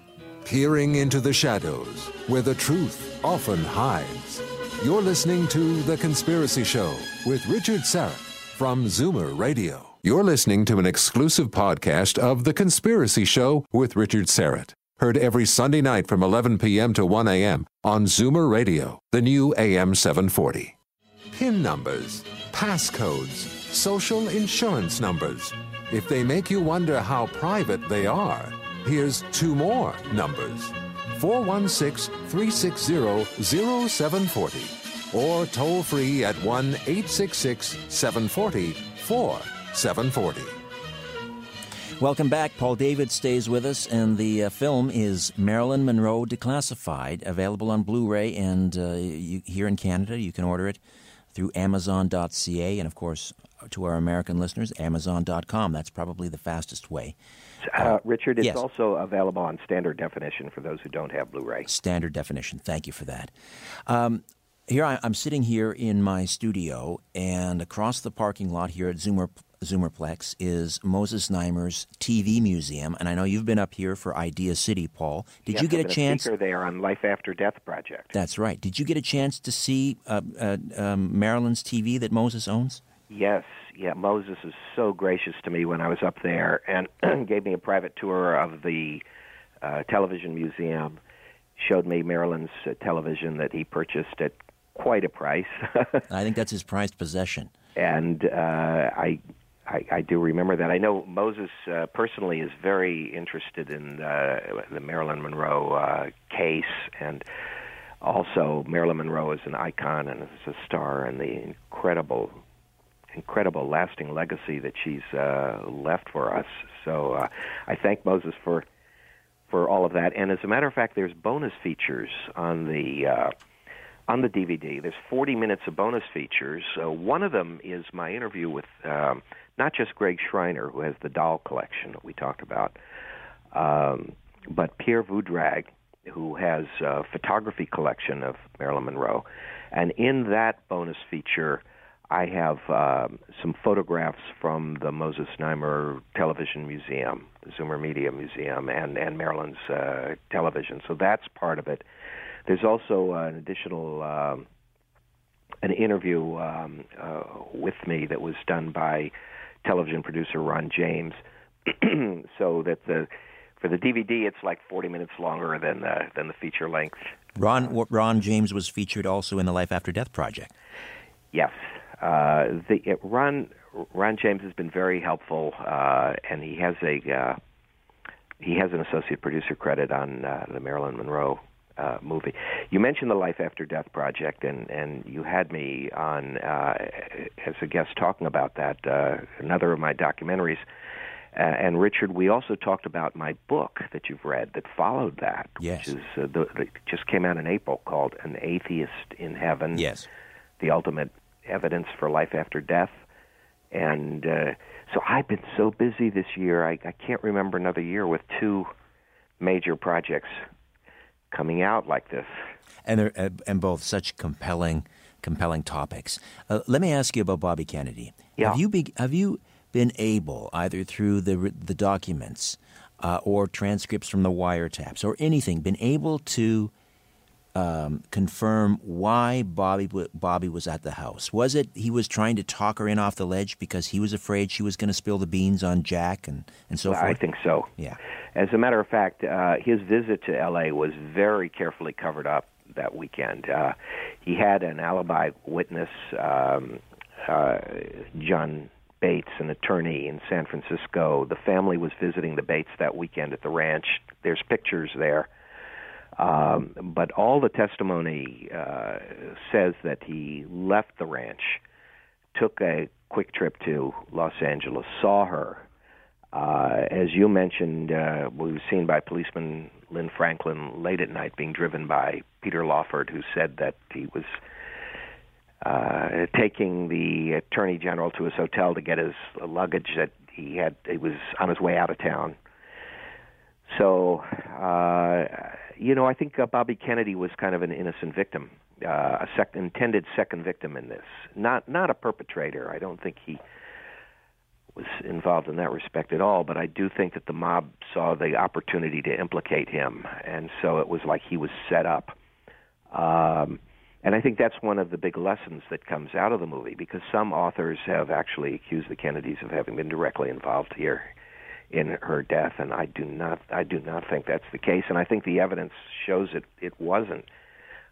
Peering into the shadows, where the truth often hides. You're listening to The Conspiracy Show with Richard Syrett from Zoomer Radio. You're listening to an exclusive podcast of The Conspiracy Show with Richard Syrett. Heard every Sunday night from eleven p.m. to one a.m. on Zoomer Radio, the new A M seven forty. PIN numbers, passcodes, social insurance numbers. If they make you wonder how private they are, here's two more numbers. four one six, three six zero, zero seven four zero or toll free at one eight six six, seven four zero, four seven four zero. Welcome back. Paul Davids stays with us, and the uh, film is Marilyn Monroe Declassified, available on Blu-ray, and uh, you, here in Canada you can order it through amazon dot c a, and of course to our American listeners, amazon dot com. That's probably the fastest way. Uh, uh, Richard, it's yes. also available on standard definition for those who don't have Blu-ray. Standard definition. Thank you for that. Um, here I, I'm sitting here in my studio, and across the parking lot here at Zoomer Zoomerplex is Moses Neimer's T V Museum, and I know you've been up here for Idea City, Paul. Did yes, you get I've been a chance? A speaker there on Life After Death Project. That's right. Did you get a chance to see uh, uh, um, Marilyn's T V that Moses owns? Yes. Yeah, Moses was so gracious to me when I was up there, and gave me a private tour of the uh, television museum. Showed me Marilyn's uh, television that he purchased at quite a price. I think that's his prized possession. And uh, I. I, I do remember that. I know Moses uh, personally is very interested in uh, the Marilyn Monroe uh, case, and also Marilyn Monroe is an icon and is a star, and the incredible, incredible lasting legacy that she's uh, left for us. So uh, I thank Moses for for all of that. And as a matter of fact, there's bonus features on the uh, on the D V D. There's forty minutes of bonus features. Uh, one of them is my interview with. Um, Not just Greg Schreiner, who has the doll collection that we talked about, um, but Pierre Voudrag, who has a photography collection of Marilyn Monroe. And in that bonus feature, I have um, some photographs from the Moses Neimer Television Museum, the Zoomer Media Museum, and, and Marilyn's uh, television. So that's part of it. There's also an additional... Um, an interview um, uh, with me that was done by... television producer Ron James, so that the for the D V D it's like forty minutes longer than the, than the feature length. Ron Ron James was featured also in the Life After Death Project. Yes, uh, the it, Ron Ron James has been very helpful, uh, and he has a uh, he has an associate producer credit on uh, the Marilyn Monroe uh, movie. You mentioned the Life After Death Project, and, and you had me on uh, as a guest talking about that, uh, another of my documentaries. Uh, and, Richard, we also talked about my book that you've read that followed that, yes. which is uh, the, the, just came out in April, called An Atheist in Heaven, yes. The Ultimate Evidence for Life After Death. And uh, so I've been so busy this year, I, I can't remember another year with two major projects coming out like this. And they're, and both such compelling, compelling topics. Uh, let me ask you about Bobby Kennedy. Yeah. Have you be, have you been able, either through the the documents uh, or transcripts from the wiretaps or anything, been able to um, confirm why Bobby Bobby was at the house? Was it he was trying to talk her in off the ledge because he was afraid she was going to spill the beans on Jack and, and so well, forth? I think so. Yeah. As a matter of fact, uh, his visit to L A was very carefully covered up that weekend. Uh, he had an alibi witness, um, uh, John Bates, an attorney in San Francisco. The family was visiting the Bates that weekend at the ranch. There's pictures there. Um, but all the testimony uh, says that he left the ranch, took a quick trip to Los Angeles, saw her. Uh, as you mentioned, uh, we were seen by policeman Lynn Franklin late at night being driven by Peter Lawford, who said that he was uh, taking the attorney general to his hotel to get his luggage that he had. He was on his way out of town. So, uh, you know, I think uh, Bobby Kennedy was kind of an innocent victim, uh, a sec- intended second victim in this. Not not a perpetrator. I don't think he... was involved in that respect at all, but I do think that the mob saw the opportunity to implicate him, and so it was like he was set up. Um, and I think that's one of the big lessons that comes out of the movie, because some authors have actually accused the Kennedys of having been directly involved here. in her death, and I do not, I do not think that's the case, and I think the evidence shows it it wasn't.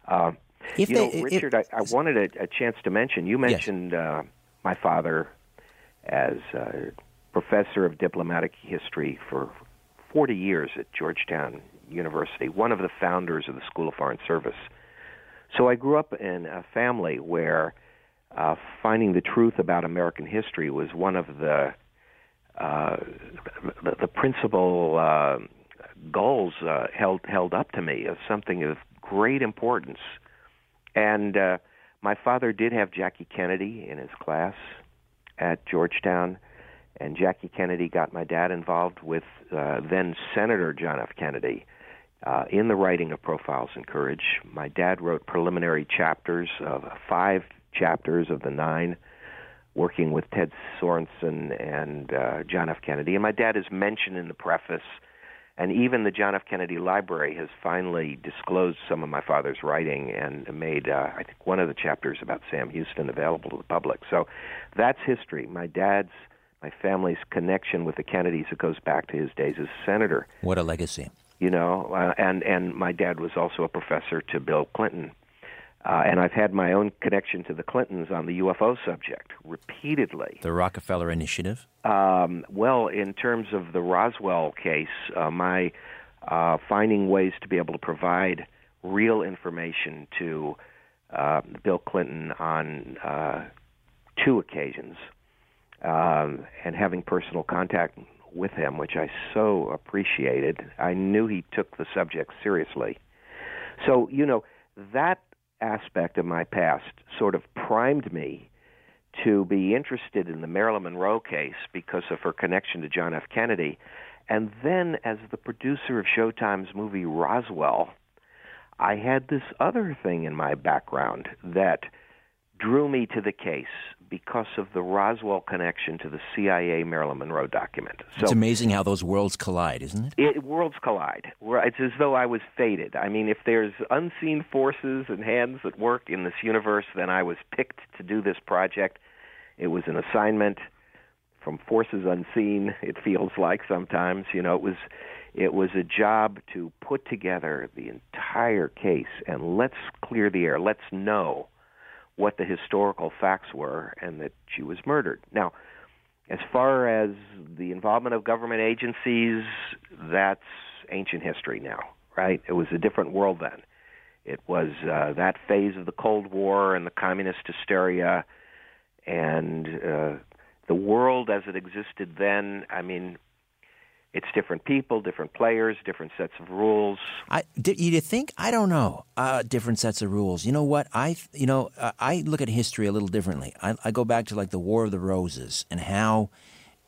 Uh, if you know, they, Richard, if, I, I wanted a, a chance to mention. You mentioned yes. uh, my father as a professor of diplomatic history for forty years at Georgetown University, one of the founders of the School of Foreign Service. So I grew up in a family where uh, finding the truth about American history was one of the uh, the, the principal uh, goals uh, held held up to me as something of great importance. And uh, my father did have Jackie Kennedy in his class at Georgetown, and Jackie Kennedy got my dad involved with uh, then-Senator John F. Kennedy uh, in the writing of Profiles in Courage. My dad wrote preliminary chapters, of five chapters of the nine, working with Ted Sorensen and uh, John F. Kennedy. And my dad is mentioned in the preface, and even the John F. Kennedy Library has finally disclosed some of my father's writing and made, uh, I think, one of the chapters about Sam Houston available to the public. So that's history. My dad's My family's connection with the Kennedys, it goes back to his days as a senator. What a legacy. You know, uh, and, and my dad was also a professor to Bill Clinton. Uh, and I've had my own connection to the Clintons on the U F O subject repeatedly. The Rockefeller Initiative? Um, well, in terms of the Roswell case, uh, my uh, finding ways to be able to provide real information to uh, Bill Clinton on uh, two occasions. Um, and having personal contact with him, which I so appreciated. I knew he took the subject seriously. So, you know, that aspect of my past sort of primed me to be interested in the Marilyn Monroe case because of her connection to John F. Kennedy. And then as the producer of Showtime's movie Roswell, I had this other thing in my background that drew me to the case because of the Roswell connection to the C I A Marilyn Monroe document. So it's amazing how those worlds collide, isn't it? it worlds collide. It's as though I was fated. I mean, if there's unseen forces and hands at work in this universe, then I was picked to do this project. It was an assignment from forces unseen, it feels like sometimes. You know, it was, it was a job to put together the entire case and let's clear the air, let's know what the historical facts were and that she was murdered. Now, as far as the involvement of government agencies, that's ancient history now, right? It was a different world then. It was uh, that phase of the Cold War and the communist hysteria and uh, the world as it existed then. I mean, it's different people, different players, different sets of rules. I do you think I don't know uh, different sets of rules. You know what I you know uh, I look at history a little differently. I, I go back to like the War of the Roses and how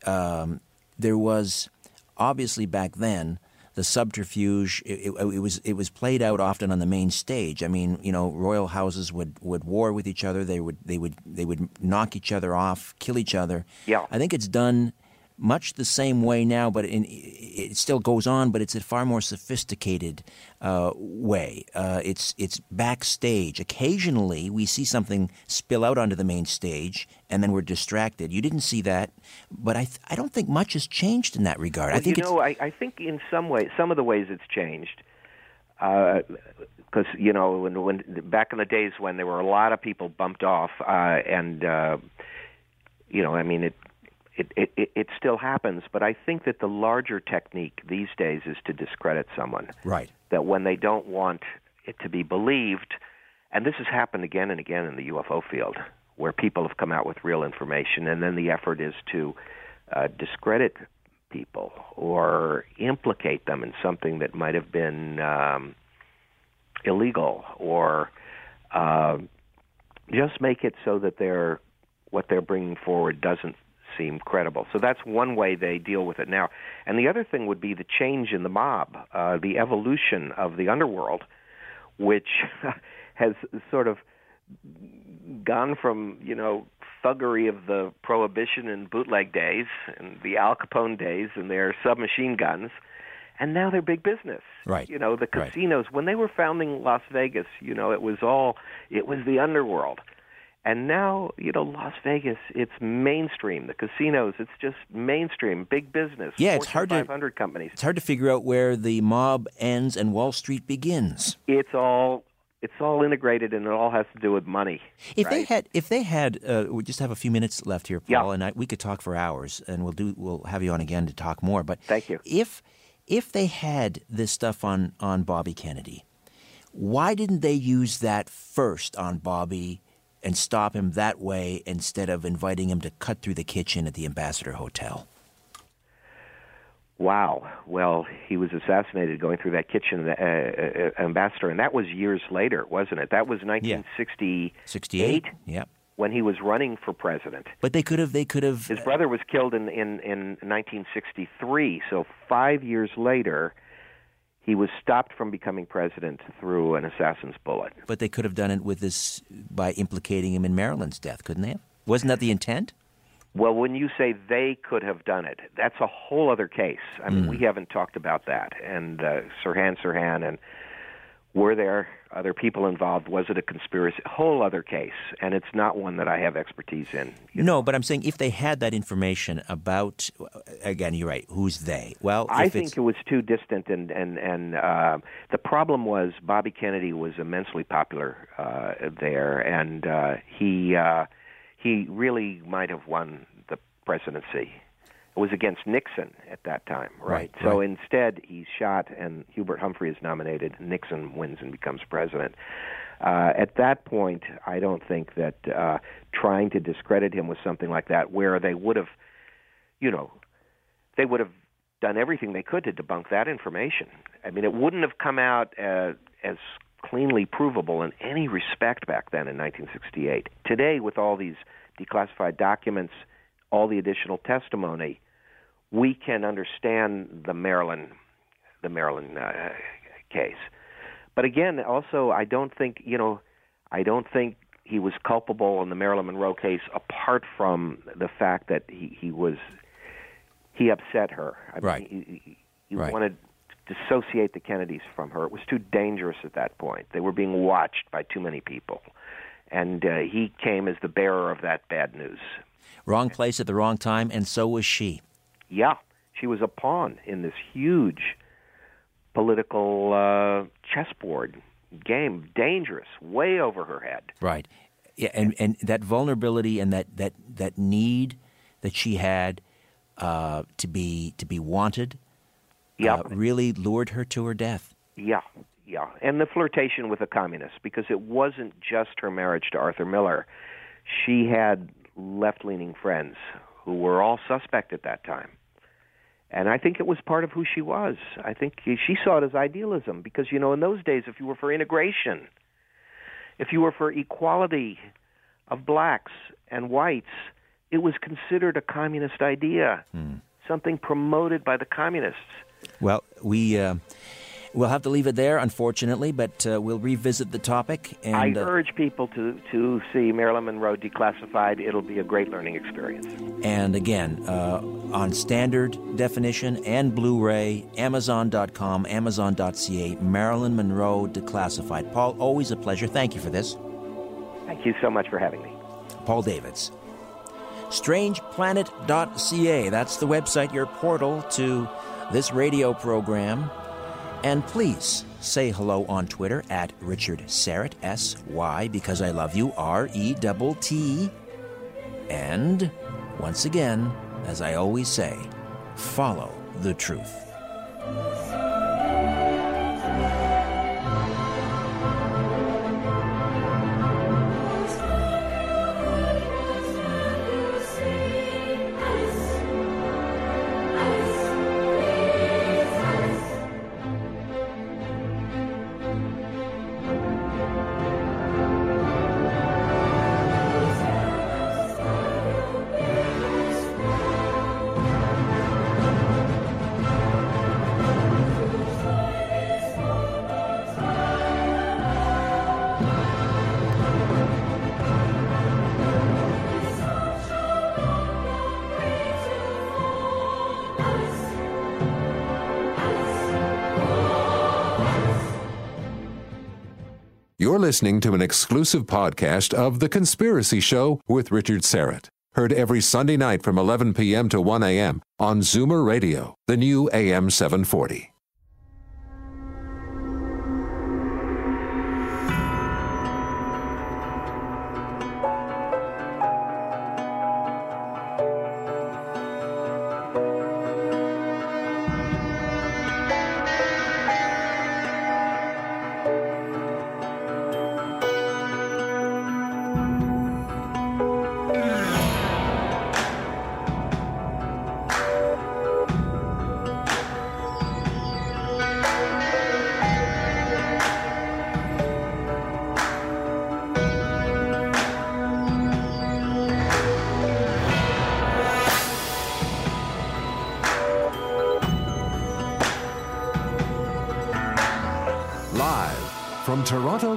um, there was obviously back then the subterfuge. It, it, it was it was played out often on the main stage. I mean, you know, royal houses would, would war with each other. They would they would they would knock each other off, kill each other. Yeah, I think it's done much the same way now, but in, it still goes on, but it's a far more sophisticated uh, way. Uh, it's it's backstage. Occasionally, we see something spill out onto the main stage, and then we're distracted. You didn't see that, but I th- I don't think much has changed in that regard. Well, I think you know, I, I think in some way, some of the ways it's changed, because uh, you know, when, when back in the days when there were a lot of people bumped off, uh, and uh, you know, I mean it. It, it it still happens, but I think that the larger technique these days is to discredit someone. Right. That when they don't want it to be believed, and this has happened again and again in the U F O field, where people have come out with real information, and then the effort is to uh, discredit people or implicate them in something that might have been um, illegal or uh, just make it so that they're, what they're bringing forward doesn't seem credible. So that's one way they deal with it now. And the other thing would be the change in the mob, uh, the evolution of the underworld, which has sort of gone from, you know, thuggery of the Prohibition and bootleg days and the Al Capone days and their submachine guns, and now they're big business. Right. You know, the casinos. Right. When they were founding Las Vegas, you know, it was all, it was the underworld. And now, you know, Las Vegas, it's mainstream. The casinos, it's just mainstream, big business. Yeah, it's hard to five hundred companies. It's hard to figure out where the mob ends and Wall Street begins. It's all it's all integrated, and it all has to do with money. If right? they had, if they had, uh, we just have a few minutes left here, Paul, yeah. and I, we could talk for hours, and we'll do. We'll have you on again to talk more. But thank you. If if they had this stuff on on Bobby Kennedy, why didn't they use that first on Bobby and stop him that way instead of inviting him to cut through the kitchen at the Ambassador Hotel? Wow. Well, he was assassinated going through that kitchen, uh, uh, Ambassador, and that was years later, wasn't it? That was nineteen sixty-eight. Yeah. sixty-eight Yeah. When he was running for president. But they could have, they could have... His brother was killed in, in, in nineteen sixty-three, so five years later... He was stopped from becoming president through an assassin's bullet. But they could have done it with this by implicating him in Marilyn's death, couldn't they? Wasn't that the intent? Well, when you say they could have done it, that's a whole other case. I mean, mm. we haven't talked about that. And uh, Sirhan Sirhan and were there other people involved? Was it a conspiracy? Whole other case. And it's not one that I have expertise in. No, know. But I'm saying if they had that information about, again, you're right, who's they? Well, I if think it's... it was too distant. And, and, and uh, the problem was Bobby Kennedy was immensely popular uh, there. And uh, he, uh, he really might have won the presidency. It was against Nixon at that time, right? right so right. Instead, he's shot, and Hubert Humphrey is nominated. Nixon wins and becomes president. Uh, at that point, I don't think that uh, trying to discredit him with something like that, where they would have, you know, they would have done everything they could to debunk that information. I mean, it wouldn't have come out uh, as cleanly provable in any respect back then in nineteen sixty-eight. Today, with all these declassified documents, all the additional testimony, we can understand the Marilyn, the Marilyn uh, case. But again, also, I don't think you know, I don't think he was culpable in the Marilyn Monroe case. Apart from the fact that he, he was, he upset her. I right. mean, he, he right. wanted to dissociate the Kennedys from her. It was too dangerous at that point. They were being watched by too many people, and uh, he came as the bearer of that bad news. Wrong place at the wrong time, and so was she. Yeah, she was a pawn in this huge political uh, chessboard game. Dangerous, way over her head. Right. Yeah, and, and that vulnerability and that, that, that need that she had uh, to be to be wanted yeah. uh, really lured her to her death. Yeah, yeah. And the flirtation with the communists, because it wasn't just her marriage to Arthur Miller. She had left-leaning friends who were all suspect at that time. And I think it was part of who she was. I think she saw it as idealism because, you know, in those days, if you were for integration, if you were for equality of blacks and whites, it was considered a communist idea, hmm. something promoted by the communists. Well, we... Uh... We'll have to leave it there, unfortunately, but uh, we'll revisit the topic. And, I uh, urge people to, to see Marilyn Monroe Declassified. It'll be a great learning experience. And again, uh, on standard definition and Blu-ray, Amazon dot com, Amazon dot c a, Marilyn Monroe Declassified. Paul, always a pleasure. Thank you for this. Thank you so much for having me. Paul Davids. strange planet dot c a, that's the website, your portal to this radio program. And please say hello on Twitter at Richard Syrett, S Y, because I love you, R E T T. And once again, as I always say, follow the truth. You're listening to an exclusive podcast of The Conspiracy Show with Richard Syrett. Heard every Sunday night from eleven p.m. to one a.m. on Zoomer Radio, the new A M seven forty.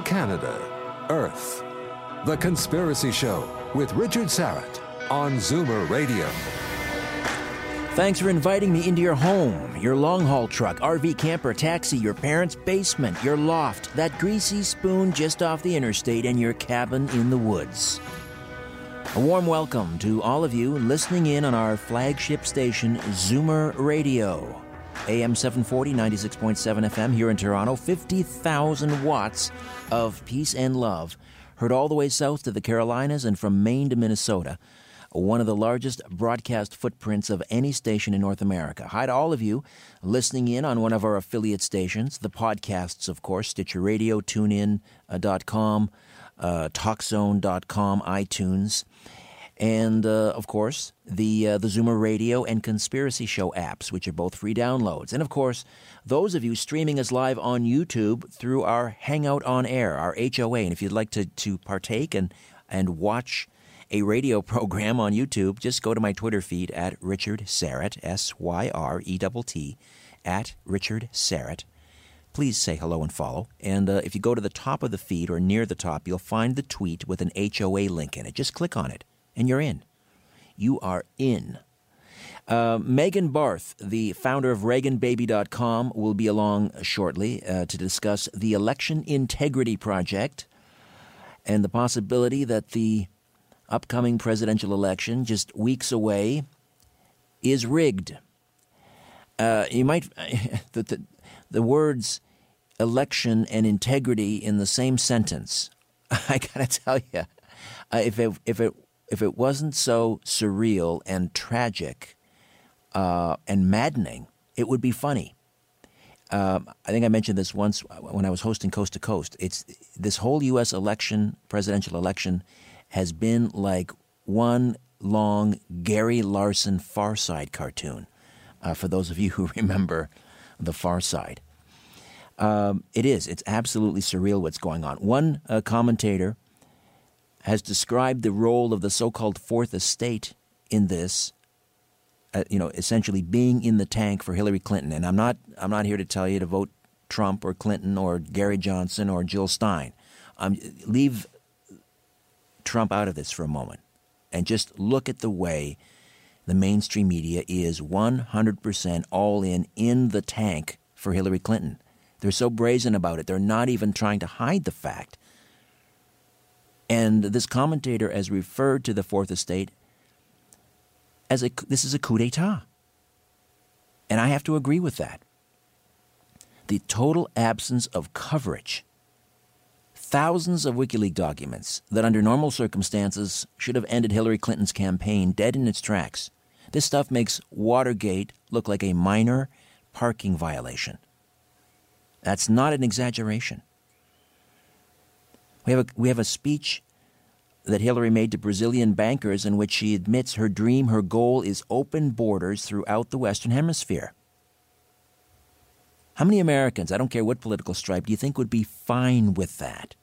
Canada, Earth, The Conspiracy Show with Richard Syrett on Zoomer Radio. Thanks for inviting me into your home, your long-haul truck, R V camper, taxi, your parents' basement, your loft, that greasy spoon just off the interstate, and your cabin in the woods. A warm welcome to all of you listening in on our flagship station, Zoomer Radio. A M seven forty, ninety-six point seven F M here in Toronto, fifty thousand watts of peace and love. Heard all the way south to the Carolinas and from Maine to Minnesota. One of the largest broadcast footprints of any station in North America. Hi to all of you listening in on one of our affiliate stations, the podcasts, of course, Stitcher Radio, TuneIn dot com, uh, TalkZone dot com, iTunes. And, uh, of course, the uh, the Zoomer Radio and Conspiracy Show apps, which are both free downloads. And, of course, those of you streaming us live on YouTube through our Hangout on Air, our H O A. And if you'd like to, to partake and, and watch a radio program on YouTube, just go to my Twitter feed at Richard Syrett, S Y R E T T, at Richard Syrett. Please say hello and follow. And uh, if you go to the top of the feed or near the top, you'll find the tweet with an H O A link in it. Just click on it. And you're in. You are in. Uh, Megan Barth, the founder of Reagan Baby dot com, will be along shortly uh, to discuss the Election Integrity Project and the possibility that the upcoming presidential election, just weeks away, is rigged. Uh, you might the, the, the words election and integrity in the same sentence. I gotta tell you, uh, if it, if it If it wasn't so surreal and tragic uh, and maddening, it would be funny. Uh, I think I mentioned this once when I was hosting Coast to Coast. It's this whole U S election, presidential election, has been like one long Gary Larson Far Side cartoon. Uh, for those of you who remember the Far Side, um, it is. It's absolutely surreal what's going on. One uh, commentator has described the role of the so-called Fourth Estate in this, uh, you know, essentially being in the tank for Hillary Clinton. And I'm not, I'm not here to tell you to vote Trump or Clinton or Gary Johnson or Jill Stein. Um, leave Trump out of this for a moment and just look at the way the mainstream media is one hundred percent all in, in the tank for Hillary Clinton. They're so brazen about it. They're not even trying to hide the fact. And this commentator has referred to the Fourth Estate as a, this is a coup d'etat. And I have to agree with that. The total absence of coverage, thousands of WikiLeaks documents that under normal circumstances should have ended Hillary Clinton's campaign dead in its tracks. This stuff makes Watergate look like a minor parking violation. That's not an exaggeration. We have, a, we have a speech that Hillary made to Brazilian bankers in which she admits her dream, her goal is open borders throughout the Western Hemisphere. How many Americans, I don't care what political stripe, do you think would be fine with that?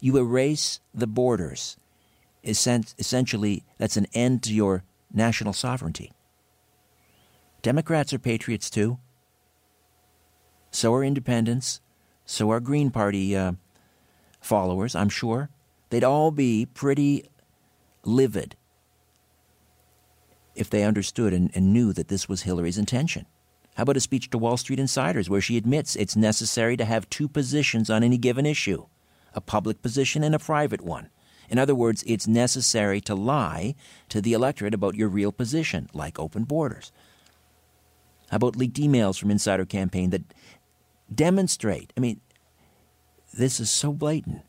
You erase the borders. Essentially, that's an end to your national sovereignty. Democrats are patriots too. So are independents. So are Green Party uh, followers, I'm sure. They'd all be pretty livid if they understood and, and knew that this was Hillary's intention. How about a speech to Wall Street insiders where she admits it's necessary to have two positions on any given issue, a public position and a private one. In other words, it's necessary to lie to the electorate about your real position, like open borders. How about leaked emails from insider campaign that demonstrate? I mean, this is so blatant.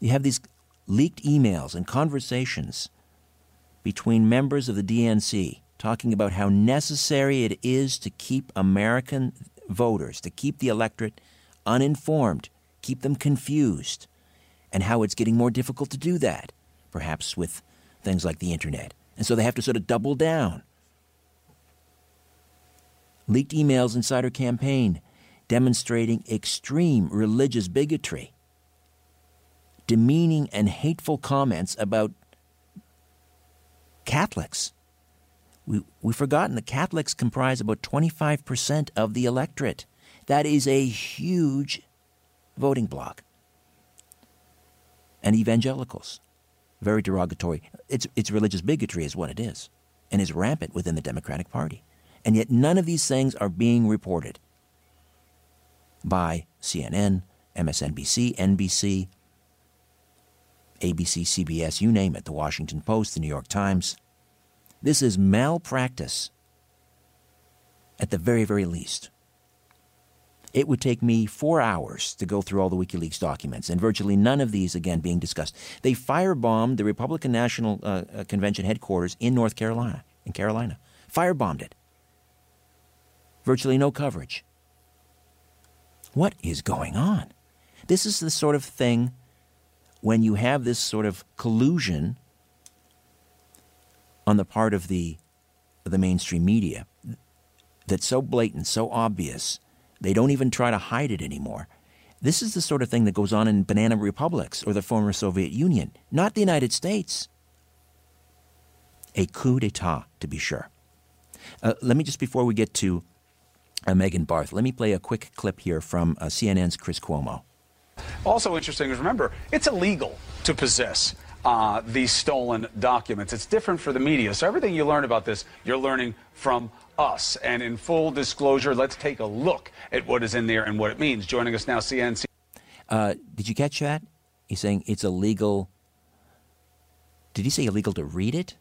You have these leaked emails and conversations between members of the D N C talking about how necessary it is to keep American voters, to keep the electorate uninformed, keep them confused, and how it's getting more difficult to do that, perhaps with things like the internet. And so they have to sort of double down. Leaked emails, insider campaign, demonstrating extreme religious bigotry, demeaning and hateful comments about Catholics. We, we've forgotten that Catholics comprise about twenty-five percent of the electorate. That is a huge voting bloc. And evangelicals, very derogatory. It's, it's religious bigotry is what it is, and is rampant within the Democratic Party. And yet none of these things are being reported by C N N, M S N B C, N B C, A B C, C B S, you name it, the Washington Post, the New York Times. This is malpractice, at the very, very least. It would take me four hours to go through all the WikiLeaks documents, and virtually none of these, again, being discussed. They firebombed the Republican National uh, Convention headquarters in North Carolina, in Carolina. Firebombed it. Virtually no coverage. What is going on? This is the sort of thing when you have this sort of collusion on the part of the, the mainstream media that's so blatant, so obvious, they don't even try to hide it anymore. This is the sort of thing that goes on in banana republics or the former Soviet Union, not the United States. A coup d'etat, to be sure. Uh, let me just, before we get to uh, Megan Barth, let me play a quick clip here from uh, C N N's Chris Cuomo. Also interesting is, remember, it's illegal to possess uh, these stolen documents. It's different for the media. So everything you learn about this, you're learning from us. And in full disclosure, let's take a look at what is in there and what it means. Joining us now, C N C. Uh, did you catch that? He's saying it's illegal. Did he say illegal to read it?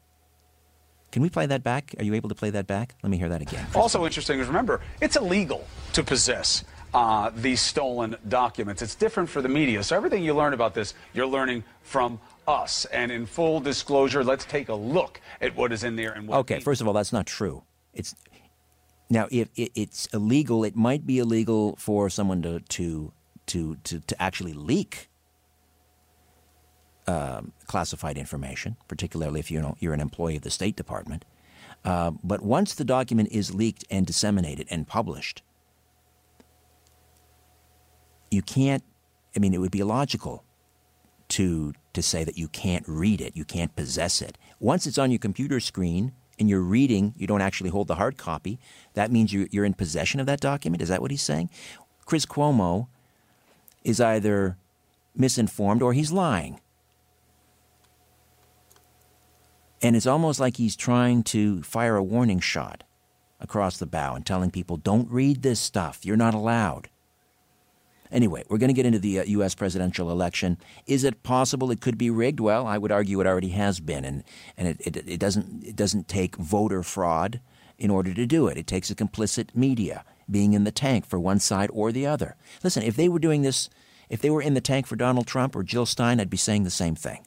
Can we play that back? Are you able to play that back? Let me hear that again. Also interesting is, remember, it's illegal to possess uh, these stolen documents. It's different for the media. So everything you learn about this, you're learning from us. And in full disclosure, let's take a look at what is in there and what. Okay, first of all, that's not true. It's now if it, it's illegal, it might be illegal for someone to to to to, to actually leak um, classified information, particularly if you know you're an employee of the State Department. Uh, but once the document is leaked and disseminated and published, you can't. I mean, it would be illogical to to say that you can't read it, you can't possess it. Once it's on your computer screen and you're reading, you don't actually hold the hard copy, that means you're in possession of that document? Is that what he's saying? Chris Cuomo is either misinformed or he's lying. And it's almost like he's trying to fire a warning shot across the bow and telling people, don't read this stuff, you're not allowed. Anyway, we're going to get into the U S presidential election. Is it possible it could be rigged? Well, I would argue it already has been, and, and it, it, it doesn't it doesn't take voter fraud in order to do it. It takes a complicit media being in the tank for one side or the other. Listen, if they were doing this, if they were in the tank for Donald Trump or Jill Stein, I'd be saying the same thing.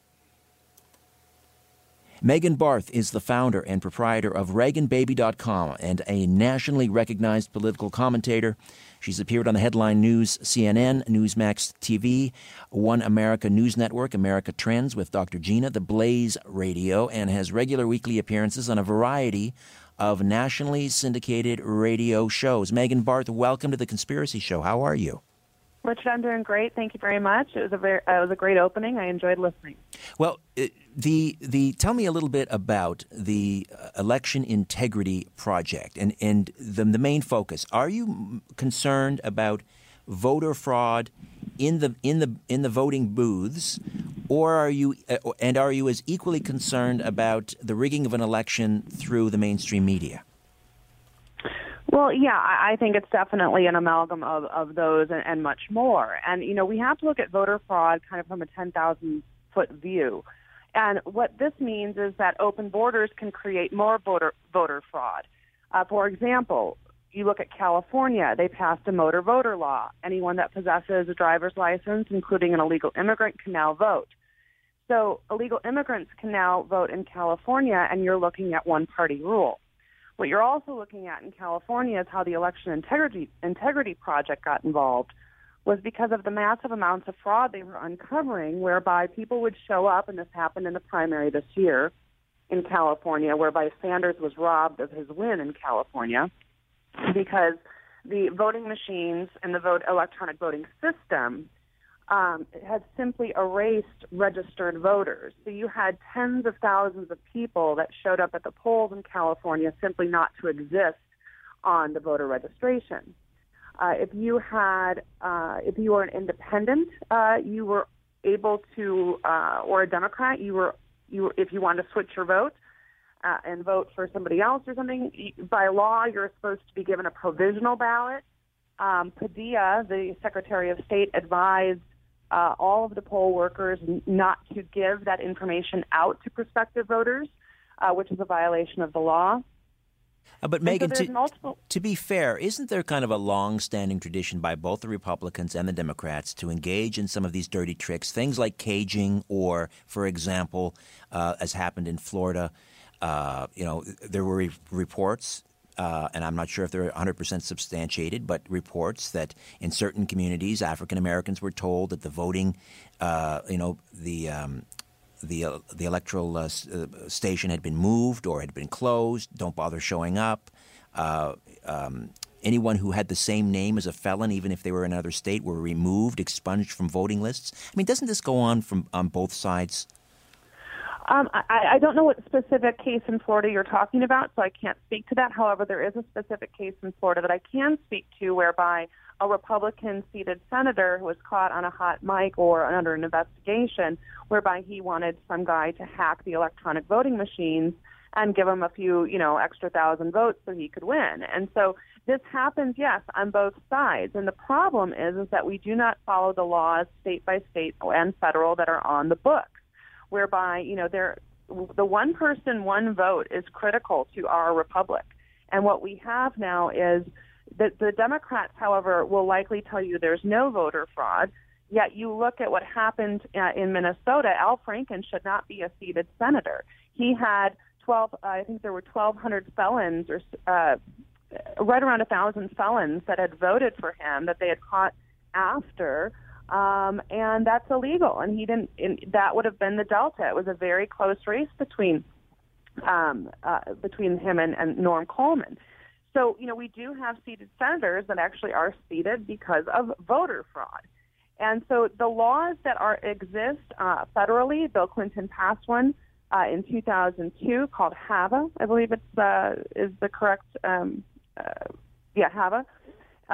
Megan Barth is the founder and proprietor of Reagan Baby dot com and a nationally recognized political commentator. She's appeared on the Headline News, C N N, Newsmax T V, One America News Network, America Trends with Doctor Gina, The Blaze Radio, and has regular weekly appearances on a variety of nationally syndicated radio shows. Megan Barth, welcome to The Conspiracy Show. How are you? Richard, I'm doing great. Thank you very much. It was a very, uh, it was a great opening. I enjoyed listening. Well, the the tell me a little bit about the Election Integrity Project and and the, the main focus. Are you concerned about voter fraud in the in the in the voting booths, or are you and are you as equally concerned about the rigging of an election through the mainstream media? Well, yeah, I think it's definitely an amalgam of, of those and, and much more. And, you know, we have to look at voter fraud kind of from a ten thousand foot view. And what this means is that open borders can create more voter, voter fraud. Uh, for example, you look at California, they passed a motor voter law. Anyone that possesses a driver's license, including an illegal immigrant, can now vote. So illegal immigrants can now vote in California, and you're looking at one-party rule. What you're also looking at in California is how the Election Integrity, Integrity Project got involved was because of the massive amounts of fraud they were uncovering, whereby people would show up, and this happened in the primary this year in California, whereby Sanders was robbed of his win in California because the voting machines and the vote electronic voting system um, had simply erased registered voters. So you had tens of thousands of people that showed up at the polls in California simply not to exist on the voter registration. Uh, if you had, uh, if you were an independent, uh, you were able to, uh, or a Democrat, you were, you were, if you wanted to switch your vote uh, and vote for somebody else or something, by law you're supposed to be given a provisional ballot. Um, Padilla, the Secretary of State, advised uh, all of the poll workers not to give that information out to prospective voters, uh, which is a violation of the law. Uh, but, Megan, so to, multiple... to be fair, isn't there kind of a long-standing tradition by both the Republicans and the Democrats to engage in some of these dirty tricks, things like caging or, for example, uh, as happened in Florida, uh, you know, there were re- reports, uh, and I'm not sure if they're one hundred percent substantiated, but reports that in certain communities, African-Americans were told that the voting, uh, you know, the um The uh, the electoral uh, station had been moved or had been closed. Don't bother showing up. Uh, um, anyone who had the same name as a felon, even if they were in another state, were removed, expunged from voting lists. I mean, doesn't this go on from on both sides? Um, I, I don't know what specific case in Florida you're talking about, so I can't speak to that. However, there is a specific case in Florida that I can speak to whereby a Republican-seated senator was caught on a hot mic or under an investigation whereby he wanted some guy to hack the electronic voting machines and give him a few, you know, extra thousand votes so he could win. And so this happens, yes, on both sides. And the problem is, is that we do not follow the laws state by state and federal that are on the books, whereby, you know, there the one person, one vote is critical to our republic. And what we have now is The, the Democrats, however, will likely tell you there's no voter fraud, yet you look at what happened uh, in Minnesota. Al Franken should not be a seated senator. He had twelve, uh, I think there were twelve hundred felons or uh, right around one thousand felons that had voted for him that they had caught after, um, and that's illegal. And he didn't. And that would have been the Delta. It was a very close race between, um, uh, between him and, and Norm Coleman. So, you know, we do have seated senators that actually are seated because of voter fraud. And so the laws that are exist uh, federally, Bill Clinton passed one uh, in two thousand two called HAVA. I believe it's uh, is the correct, um, uh, yeah, HAVA.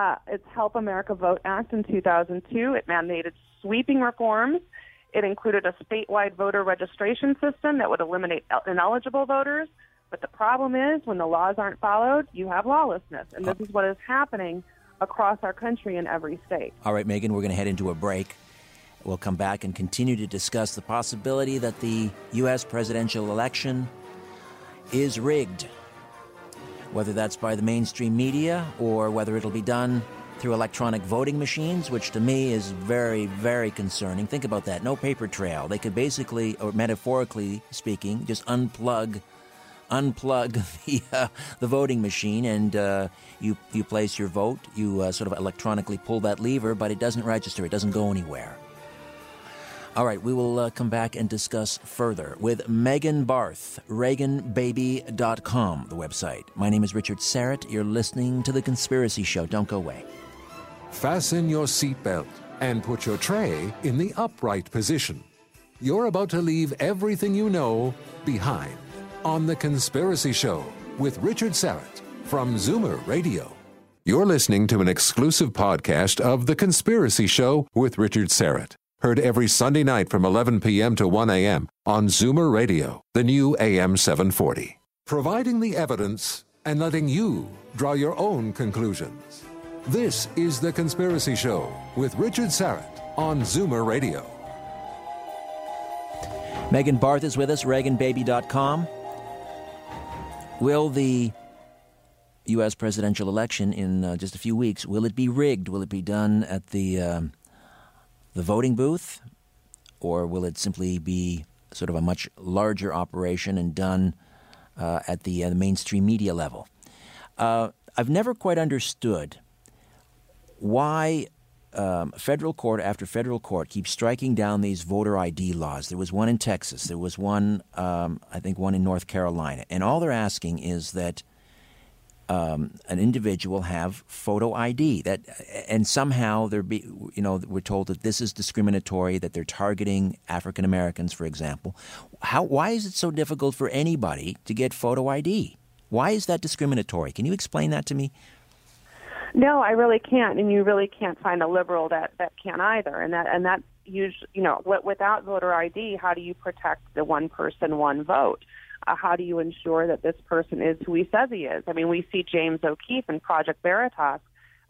Uh, it's Help America Vote Act in two thousand two. It mandated sweeping reforms. It included a statewide voter registration system that would eliminate ineligible voters. But the problem is when the laws aren't followed, you have lawlessness. And this is what is happening across our country in every state. All right, Megan, we're going to head into a break. We'll come back and continue to discuss the possibility that the U S presidential election is rigged, whether that's by the mainstream media or whether it'll be done through electronic voting machines, which to me is very, very concerning. Think about that. No paper trail. They could basically, or metaphorically speaking, just unplug Unplug the uh, the voting machine, and uh, you you place your vote. You uh, sort of electronically pull that lever, but it doesn't register. It doesn't go anywhere. All right, we will uh, come back and discuss further with Megan Barth, Reagan Baby dot com, the website. My name is Richard Syrett. You're listening to The Conspiracy Show. Don't go away. Fasten your seatbelt and put your tray in the upright position. You're about to leave everything you know behind. On The Conspiracy Show with Richard Syrett from Zoomer Radio. You're listening to an exclusive podcast of The Conspiracy Show with Richard Syrett. Heard every Sunday night from eleven p.m. to one a.m. on Zoomer Radio, the new A M seven forty. Providing the evidence and letting you draw your own conclusions. This is The Conspiracy Show with Richard Syrett on Zoomer Radio. Megan Barth is with us, Reagan Baby dot com. Will the U S presidential election in uh, just a few weeks, will it be rigged? Will it be done at the um, the voting booth? Or will it simply be sort of a much larger operation and done uh, at the, uh, the mainstream media level? Uh, I've never quite understood why um, federal court after federal court keeps striking down these voter I D laws. There was one in Texas. There was one, um, I think, one in North Carolina. And all they're asking is that um, an individual have photo I D. That, and somehow there be, you know, we're told that this is discriminatory, that they're targeting African Americans, for example. How? Why is it so difficult for anybody to get photo I D? Why is that discriminatory? Can you explain that to me? No, I really can't, and you really can't find a liberal that, that can either. And that and that usually, you know, without voter I D, how do you protect the one person, one vote? Uh, how do you ensure that this person is who he says he is? I mean, we see James O'Keefe in Project Veritas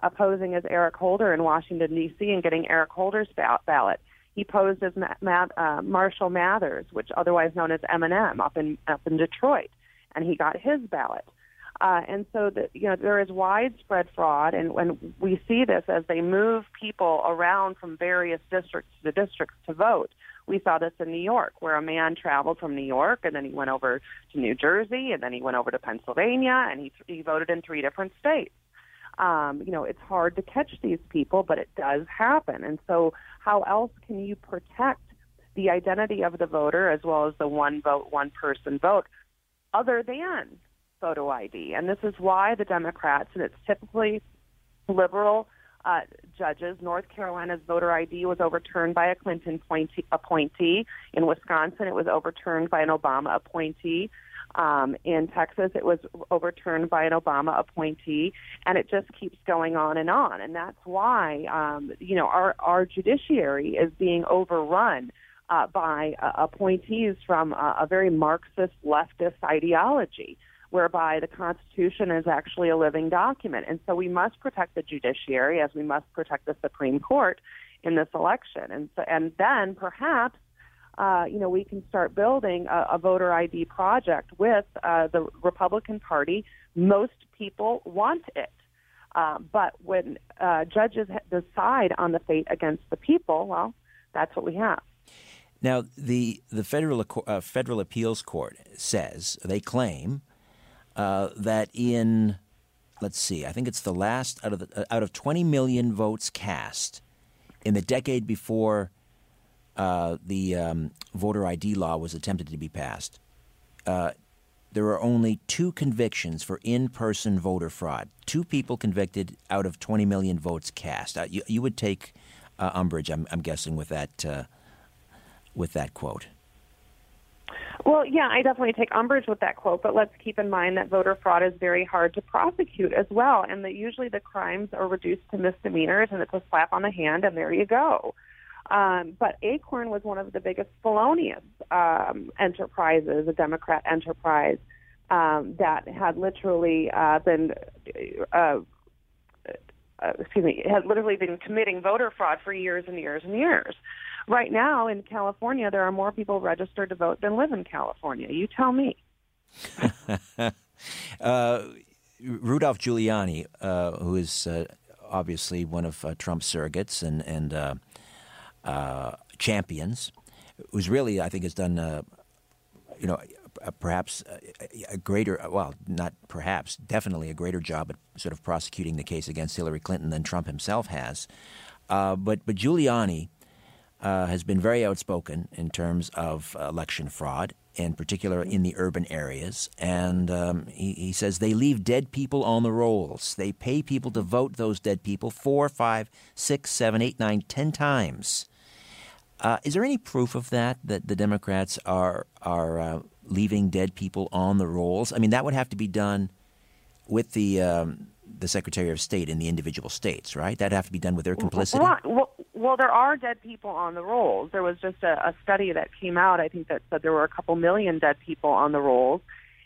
uh, posing as Eric Holder in Washington, D C and getting Eric Holder's ballot. He posed as Ma- Ma- uh, Marshall Mathers, which otherwise known as Eminem, up in up in Detroit, and he got his ballot. Uh, and so, the, you know, there is widespread fraud, and when we see this as they move people around from various districts to districts to vote. We saw this in New York, where a man traveled from New York, and then he went over to New Jersey, and then he went over to Pennsylvania, and he, he voted in three different states. Um, you know, it's hard to catch these people, but it does happen. And so how else can you protect the identity of the voter as well as the one vote, one person vote, other than photo I D? And this is why the Democrats, and it's typically liberal uh, judges, North Carolina's voter I D was overturned by a Clinton appointee. In Wisconsin, it was overturned by an Obama appointee. Um, in Texas, it was overturned by an Obama appointee. And it just keeps going on and on. And that's why, um, you know, our, our judiciary is being overrun uh, by uh, appointees from uh, a very Marxist leftist ideology, whereby the Constitution is actually a living document. And so we must protect the judiciary as we must protect the Supreme Court in this election. And so, and then perhaps, uh, you know, we can start building a, a voter I D project with uh, the Republican Party. Most people want it. Uh, but when uh, judges decide on the fate against the people, well, that's what we have. Now, the, the federal, uh, federal appeals court says, they claim, Uh, that in, let's see, I think it's the last out of the, uh, out of twenty million votes cast in the decade before uh, the um, voter I D law was attempted to be passed, uh, there were only two convictions for in-person voter fraud. Two people convicted out of twenty million votes cast. Uh, you, you would take uh, umbrage, I'm, I'm guessing, with that uh, with that quote. Well, yeah, I definitely take umbrage with that quote, but let's keep in mind that voter fraud is very hard to prosecute as well, and that usually the crimes are reduced to misdemeanors, and it's a slap on the hand, and there you go. Um, but Acorn was one of the biggest felonious um, enterprises, a Democrat enterprise, um, that had literally uh, been, uh, uh, excuse me, had literally been committing voter fraud for years and years and years. Right now in California, there are more people registered to vote than live in California. You tell me. uh, Rudolph Giuliani, uh, who is uh, obviously one of uh, Trump's surrogates and, and uh, uh, champions, who's really, I think, has done, uh, you know, uh, perhaps a, a greater, well, not perhaps, definitely a greater job at sort of prosecuting the case against Hillary Clinton than Trump himself has. Uh, but, but Giuliani Uh, has been very outspoken in terms of uh, election fraud, in particular in the urban areas. And um, he, he says they leave dead people on the rolls. They pay people to vote those dead people four, five, six, seven, eight, nine, ten times. Uh, is there any proof of that, that the Democrats are, are uh, leaving dead people on the rolls? I mean, that would have to be done with the um, the Secretary of State in the individual states, right? That'd have to be done with their complicity? Well, well, well there are dead people on the rolls. There was just a, a study that came out, I think, that said there were a couple million dead people on the rolls.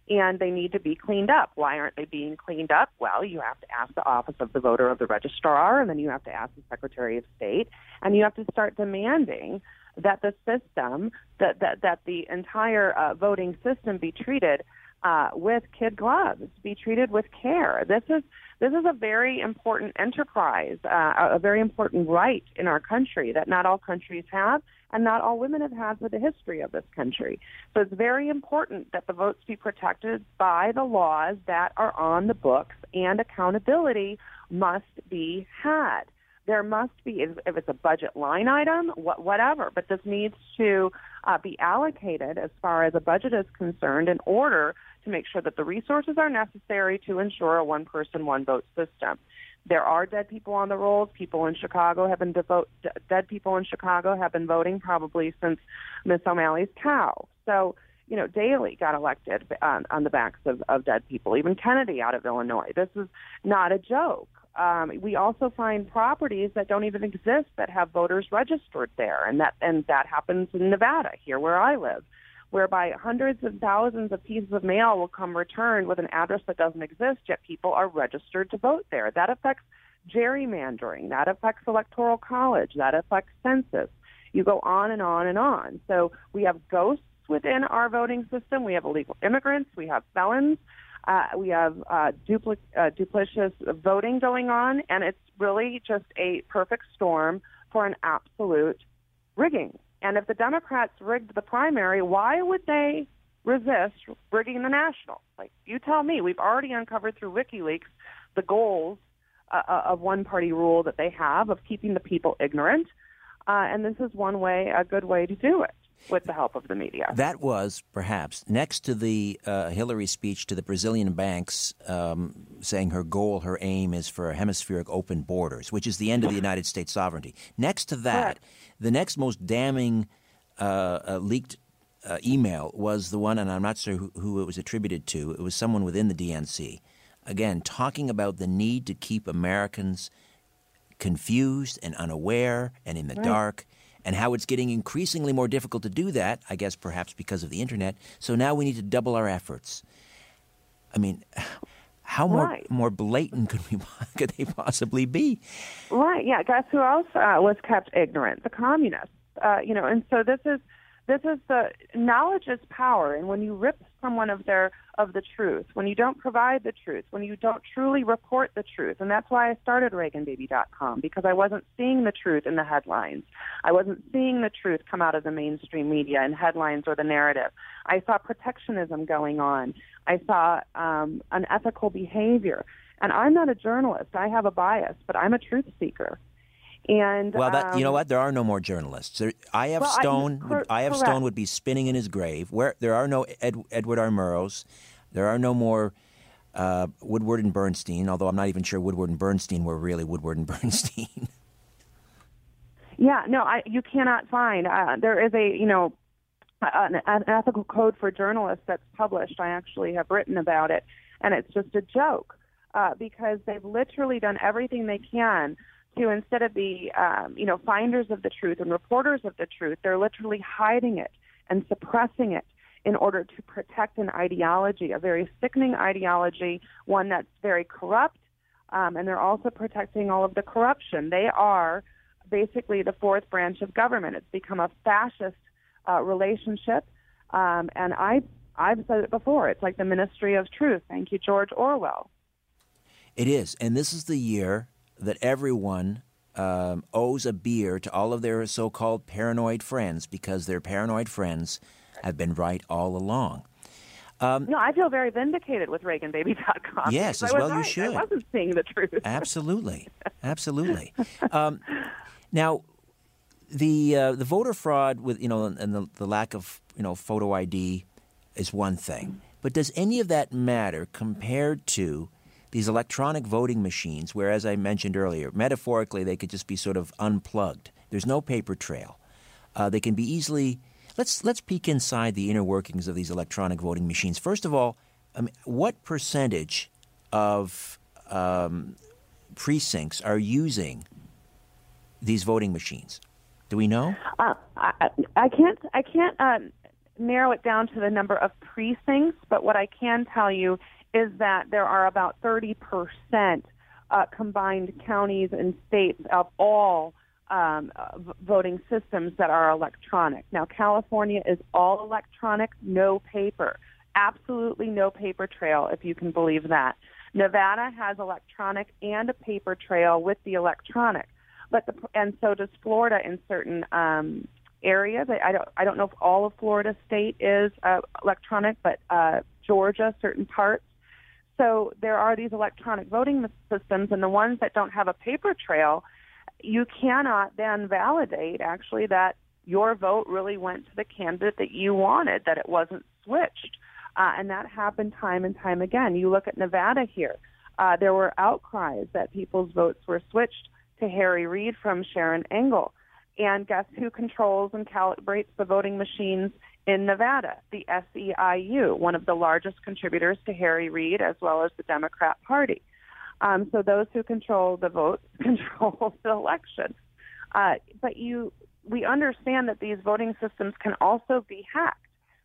and they need to be cleaned up. Why aren't they being cleaned up? Well, you have to ask the Office of the Voter of the Registrar, and then you have to ask the Secretary of State, and you have to start demanding that the system, that that, that the entire uh, voting system be treated uh, with kid gloves, be treated with care. This is this is a very important enterprise, uh, a very important right in our country that not all countries have, and not all women have had with the history of this country. So it's very important that the votes be protected by the laws that are on the books, and accountability must be had. There must be, if it's a budget line item, whatever, but this needs to uh, be allocated as far as a budget is concerned in order to make sure that the resources are necessary to ensure a one-person, one-vote system. There are dead people on the rolls. People in Chicago have been devote, dead people in Chicago have been voting probably since Miss O'Malley's cow. So, you know, Daley got elected on, on the backs of, of dead people. Even Kennedy out of Illinois. This is not a joke. Um, we also find properties that don't even exist that have voters registered there, and that and that happens in Nevada, here where I live, whereby hundreds and thousands of pieces of mail will come returned with an address that doesn't exist, yet people are registered to vote there. That affects gerrymandering. That affects electoral college. That affects census. You go on and on and on. So we have ghosts within our voting system. We have illegal immigrants. We have felons. Uh, we have uh, dupli- uh, duplicitous voting going on, and it's really just a perfect storm for an absolute rigging. And if the Democrats rigged the primary, why would they resist rigging the national? Like, you tell me. We've already uncovered through WikiLeaks the goals uh, of one-party rule that they have of keeping the people ignorant, uh, and this is one way, a good way to do it with the help of the media. That was, perhaps, next to the uh, Hillary speech to the Brazilian banks, um, saying her goal, her aim is for hemispheric open borders, which is the end of the United States sovereignty. Next to that, Correct. The next most damning uh, uh, leaked uh, email was the one, and I'm not sure who, who it was attributed to. It was someone within the D N C, again, talking about the need to keep Americans confused and unaware and in the right. dark, and how it's getting increasingly more difficult to do that, I guess perhaps because of the Internet. So now we need to double our efforts. I mean, how more right. more blatant could we could they possibly be? Right. Yeah. Guess who else uh, was kept ignorant? The communists. Uh, you know. And so this is this is the knowledge is power. And when you rip someone of their of the truth, when you don't provide the truth, when you don't truly report the truth, and that's why I started Reagan Baby dot com, because I wasn't seeing the truth in the headlines. I wasn't seeing the truth come out of the mainstream media in headlines or the narrative. I saw protectionism going on. I saw um, unethical behavior. And I'm not a journalist. I have a bias, but I'm a truth seeker. And well, that, um, you know what? There are no more journalists. There, I F. Well, Stone, I, cor- I F. Correct. Stone would be spinning in his grave. Where there are no Ed, Edward R. Murrows, there are no more uh, Woodward and Bernstein. Although I'm not even sure Woodward and Bernstein were really Woodward and Bernstein. yeah, no, I, you cannot find. Uh, there is a you know an, an ethical code for journalists that's published. I actually have written about it, and it's just a joke uh, because they've literally done everything they can to, instead of the, um, you know, finders of the truth and reporters of the truth, they're literally hiding it and suppressing it in order to protect an ideology, a very sickening ideology, one that's very corrupt, um, and they're also protecting all of the corruption. They are basically the fourth branch of government. It's become a fascist uh, relationship, um, and I, I've said it before. It's like the Ministry of Truth. Thank you, George Orwell. It is, and this is the year that everyone um, owes a beer to all of their so-called paranoid friends, because their paranoid friends have been right all along. Um, no, I feel very vindicated with Reagan Baby dot com. Yes, as well right. you should. I wasn't seeing the truth. Absolutely. Absolutely. um, now, the uh, the voter fraud with you know and the, the lack of you know photo I D is one thing, but does any of that matter compared to these electronic voting machines, where, as I mentioned earlier, metaphorically, they could just be sort of unplugged. There's no paper trail. Uh, they can be easily – let's let's peek inside the inner workings of these electronic voting machines. First of all, I mean, what percentage of um, precincts are using these voting machines? Do we know? Uh, I, I can't – I can't um... – narrow it down to the number of precincts, but what I can tell you is that there are about thirty percent uh, combined counties and states of all um, voting systems that are electronic. Now, California is all electronic, no paper, absolutely no paper trail, if you can believe that. Nevada has electronic and a paper trail with the electronic, but the, and so does Florida in certain um, areas. I, I don't I don't know if all of Florida state is uh, electronic, but uh, Georgia, certain parts. So there are these electronic voting systems, and the ones that don't have a paper trail, you cannot then validate actually that your vote really went to the candidate that you wanted, that it wasn't switched. Uh, and that happened time and time again. You look at Nevada here. Uh, there were outcries that people's votes were switched to Harry Reid from Sharon Engel. And guess who controls and calibrates the voting machines in Nevada? The S E I U, one of the largest contributors to Harry Reid as well as the Democrat Party. Um, so those who control the vote control the election. Uh, but you, we understand that these voting systems can also be hacked.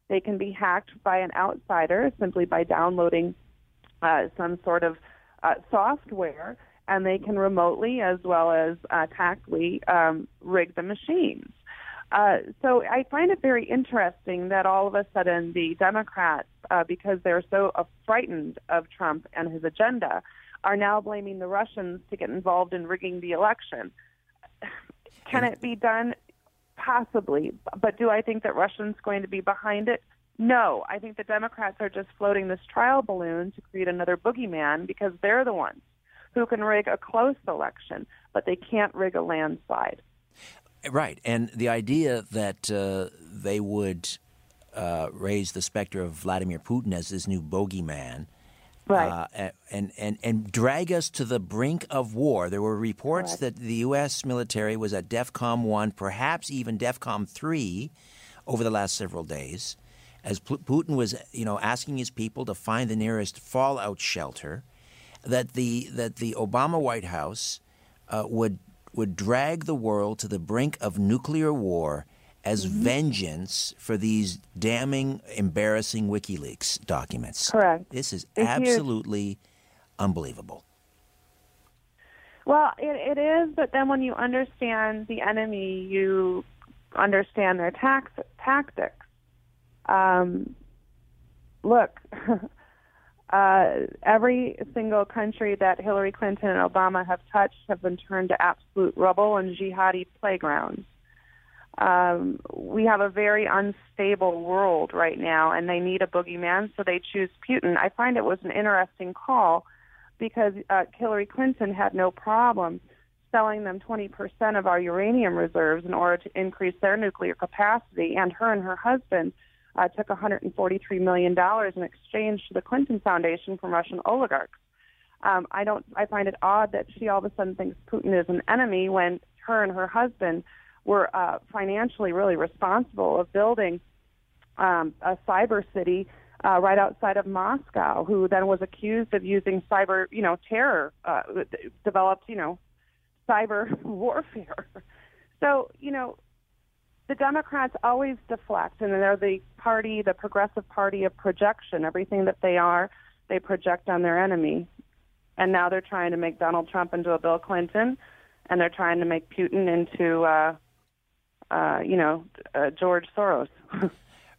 They can be hacked by an outsider simply by downloading uh, some sort of uh, software, and they can remotely as well as uh, tactily um, rig the machines. Uh, so I find it very interesting that all of a sudden the Democrats, uh, because they're so uh, frightened of Trump and his agenda, are now blaming the Russians to get involved in rigging the election. Can it be done? Possibly. But do I think that Russia's going to be behind it? No. I think the Democrats are just floating this trial balloon to create another boogeyman because they're the ones who can rig a close election, but they can't rig a landslide. Right. And the idea that uh, they would uh, raise the specter of Vladimir Putin as this new bogeyman, right. uh, and, and, and drag us to the brink of war. There were reports right. that the U S military was at DEFCON one, perhaps even DEFCON three over the last several days, as Putin was, you know, asking his people to find the nearest fallout shelter, that the that the Obama White House uh, would would drag the world to the brink of nuclear war as mm-hmm. vengeance for these damning, embarrassing WikiLeaks documents. Correct. This is it's absolutely huge. Unbelievable. Well, it, it is, but then when you understand the enemy, you understand their tax, tactics. Um, look... Uh, every single country that Hillary Clinton and Obama have touched have been turned to absolute rubble and jihadi playgrounds. Um, we have a very unstable world right now, and they need a boogeyman, so they choose Putin. I find it was an interesting call because uh, Hillary Clinton had no problem selling them twenty percent of our uranium reserves in order to increase their nuclear capacity, and her and her husband Uh, took one hundred forty-three million dollars in exchange to the Clinton Foundation from Russian oligarchs. Um, I don't. I find it odd that she all of a sudden thinks Putin is an enemy when her and her husband were uh, financially really responsible of building um, a cyber city uh, right outside of Moscow, who then was accused of using cyber, you know, terror, uh, developed, you know, cyber warfare. So, you know, the Democrats always deflect, and they're the party, the progressive party of projection. Everything that they are, they project on their enemy. And now they're trying to make Donald Trump into a Bill Clinton, and they're trying to make Putin into, uh, uh, you know, uh, George Soros.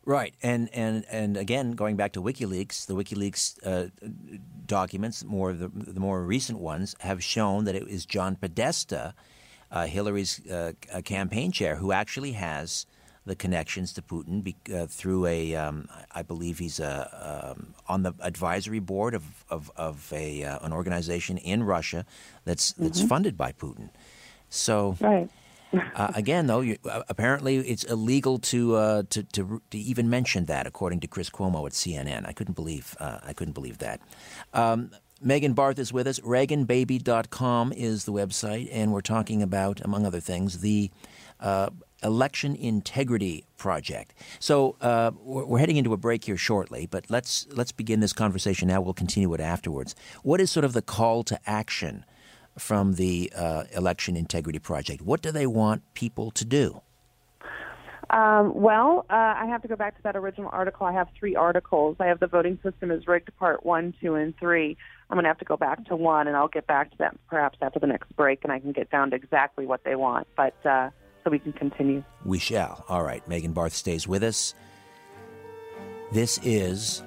Right. And, and and again, going back to WikiLeaks, the WikiLeaks uh, documents, more the, the more recent ones, have shown that it is John Podesta, Uh, Hillary's uh, campaign chair, who actually has the connections to Putin be, uh, through a, um, I believe he's a, um, on the advisory board of of, of a uh, an organization in Russia that's that's mm-hmm. funded by Putin. So, right. uh, again, though, you, uh, apparently it's illegal to, uh, to to to even mention that, according to Chris Cuomo at C N N. I couldn't believe uh, I couldn't believe that. Um, Megan Barth is with us. Reagan Baby dot com is the website, and we're talking about, among other things, the uh, Election Integrity Project. So uh, we're heading into a break here shortly, but let's let's begin this conversation now. We'll continue it afterwards. What is sort of the call to action from the uh, Election Integrity Project? What do they want people to do? Um, well, uh, I have to go back to that original article. I have three articles. I have The Voting System is Rigged, Part one, two, and three. I'm going to have to go back to one, and I'll get back to that perhaps after the next break, and I can get down to exactly what they want, but uh, so we can continue. We shall. All right. Megan Barth stays with us. This is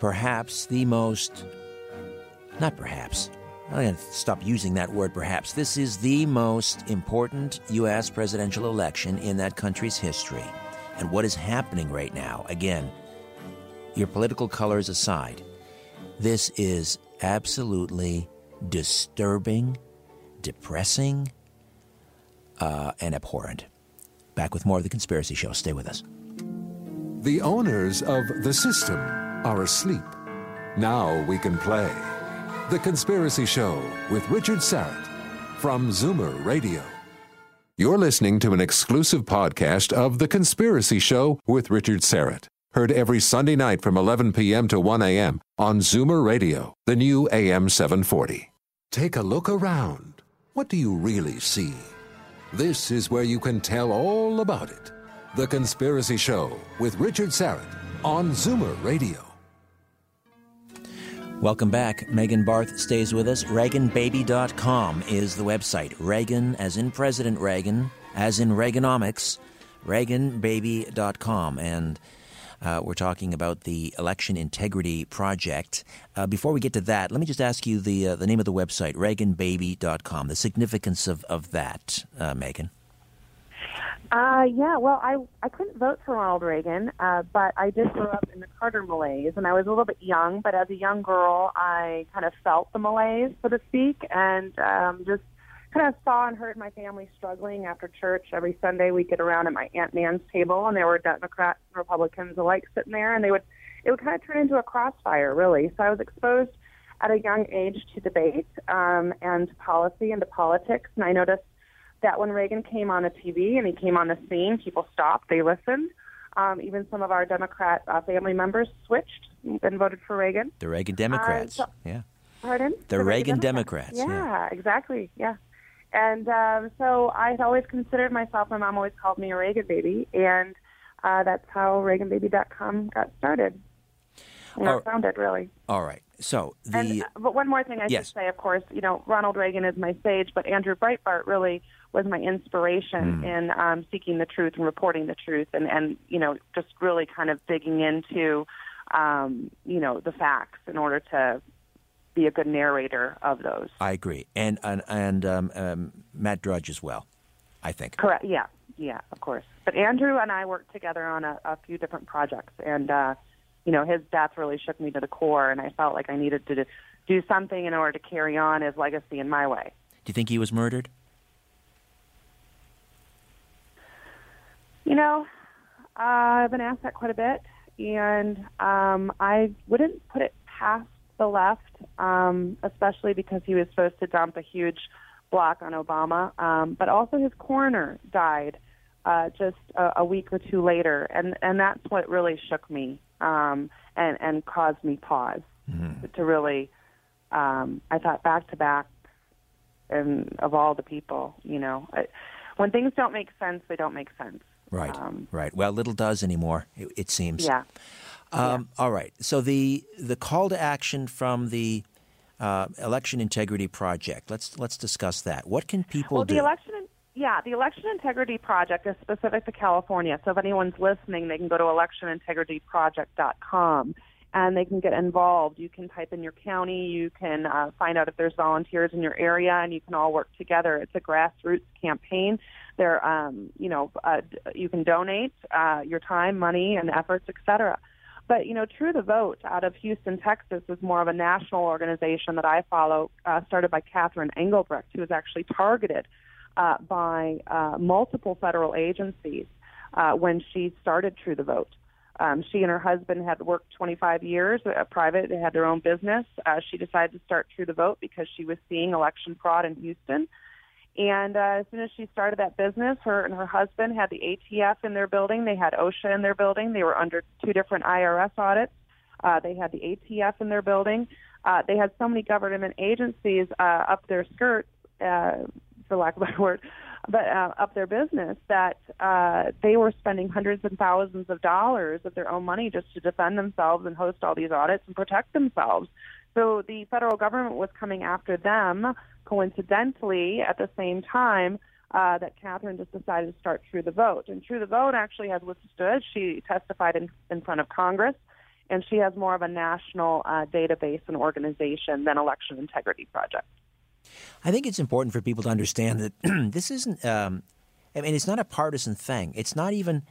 perhaps the most, not perhaps, I'm going to stop using that word perhaps. This is the most important U S presidential election in that country's history. And what is happening right now, again, your political colors aside, this is absolutely disturbing, depressing, uh, and abhorrent. Back with more of The Conspiracy Show. Stay with us. The owners of the system are asleep. Now we can play. The Conspiracy Show with Richard Syrett from Zoomer Radio. You're listening to an exclusive podcast of The Conspiracy Show with Richard Syrett. Heard every Sunday night from eleven p.m. to one a.m. on Zoomer Radio, the new A M seven forty. Take a look around. What do you really see? This is where you can tell all about it. The Conspiracy Show with Richard Syrett on Zoomer Radio. Welcome back. Megan Barth stays with us. Reagan Baby dot com is the website. Reagan, as in President Reagan, as in Reaganomics, Reagan Baby dot com. And uh, we're talking about the Election Integrity Project. Uh, before we get to that, let me just ask you the uh, the name of the website, Reagan Baby dot com, the significance of, of that, uh, Megan. Uh, yeah, well, I, I couldn't vote for Ronald Reagan, uh, but I did grow up in the Carter malaise, and I was a little bit young, but as a young girl, I kind of felt the malaise, so to speak, and um, just kind of saw and heard my family struggling after church. Every Sunday, we'd get around at my Aunt Nan's table, and there were Democrats and Republicans alike sitting there, and they would it would kind of turn into a crossfire, really. So I was exposed at a young age to debate um, and to policy and to politics, and I noticed that when Reagan came on the T V and he came on the scene, people stopped, they listened. Um, even some of our Democrat uh, family members switched and voted for Reagan. The Reagan Democrats, uh, so, yeah. Pardon? The, the Reagan, Reagan Democrats. Democrats. Yeah, yeah, exactly, yeah. And um, so I had always considered myself, my mom always called me a Reagan baby, and uh, that's how Reagan Baby dot com got started. And I found it, really. All right. So the and, uh, but one more thing I yes. should say, of course, you know, Ronald Reagan is my sage, but Andrew Breitbart really was my inspiration mm. in um, seeking the truth and reporting the truth, and, and you know, just really kind of digging into, um, you know, the facts in order to be a good narrator of those. I agree, and and, and um, um, Matt Drudge as well, I think. Correct. Yeah, yeah, of course. But Andrew and I worked together on a, a few different projects, and uh, you know, his death really shook me to the core, and I felt like I needed to do something in order to carry on his legacy in my way. Do you think he was murdered? You know, uh, I've been asked that quite a bit, and um, I wouldn't put it past the left, um, especially because he was supposed to dump a huge block on Obama. Um, but also his coroner died uh, just a, a week or two later, and, and that's what really shook me um, and, and caused me pause mm-hmm. to really, um, I thought back to back, and of all the people, you know. I, when things don't make sense, they don't make sense. Right, um, right. Well, little does anymore, it, it seems. Yeah. Um, yeah. All right. So the the call to action from the uh, Election Integrity Project. Let's let's discuss that. What can people well, do? Well, the election, yeah, the Election Integrity Project is specific to California. So if anyone's listening, they can go to election integrity project dot com and they can get involved. You can type in your county. You can uh, find out if there's volunteers in your area, and you can all work together. It's a grassroots campaign. There, um, you know, uh, you can donate uh, your time, money, and efforts, et cetera. But, you know, True the Vote out of Houston, Texas, is more of a national organization that I follow, uh, started by Catherine Engelbrecht, who was actually targeted uh, by uh, multiple federal agencies uh, when she started True the Vote. Um, she and her husband had worked twenty-five years uh, private. They had their own business. Uh, she decided to start True the Vote because she was seeing election fraud in Houston. And uh, as soon as she started that business, her and her husband had the A T F in their building. They had OSHA in their building. They were under two different I R S audits. Uh, they had the A T F in their building. Uh, they had so many government agencies uh, up their skirts, uh, for lack of a better word, but uh, up their business, that uh, they were spending hundreds and thousands of dollars of their own money just to defend themselves and host all these audits and protect themselves. So the federal government was coming after them, coincidentally, at the same time uh, that Catherine just decided to start True the Vote. And True the Vote actually has withstood. She testified in, in front of Congress, and she has more of a national uh, database and organization than Election Integrity Project. I think it's important for people to understand that this isn't, um, I mean, it's not a partisan thing. It's not even,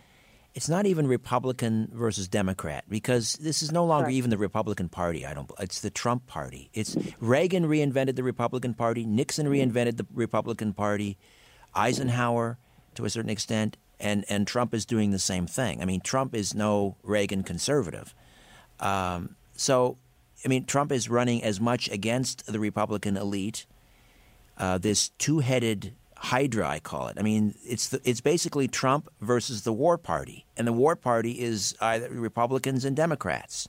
it's not even Republican versus Democrat, because this is no longer Correct. even the Republican Party. I don't, it's the Trump Party. It's Reagan reinvented the Republican Party. Nixon reinvented the Republican Party. Eisenhower, to a certain extent, and, and Trump is doing the same thing. I mean, Trump is no Reagan conservative. Um, so, I mean, Trump is running as much against the Republican elite. Uh, this two-headed hydra, I call it. I mean, it's the, it's basically Trump versus the War Party, and the War Party is either Republicans and Democrats.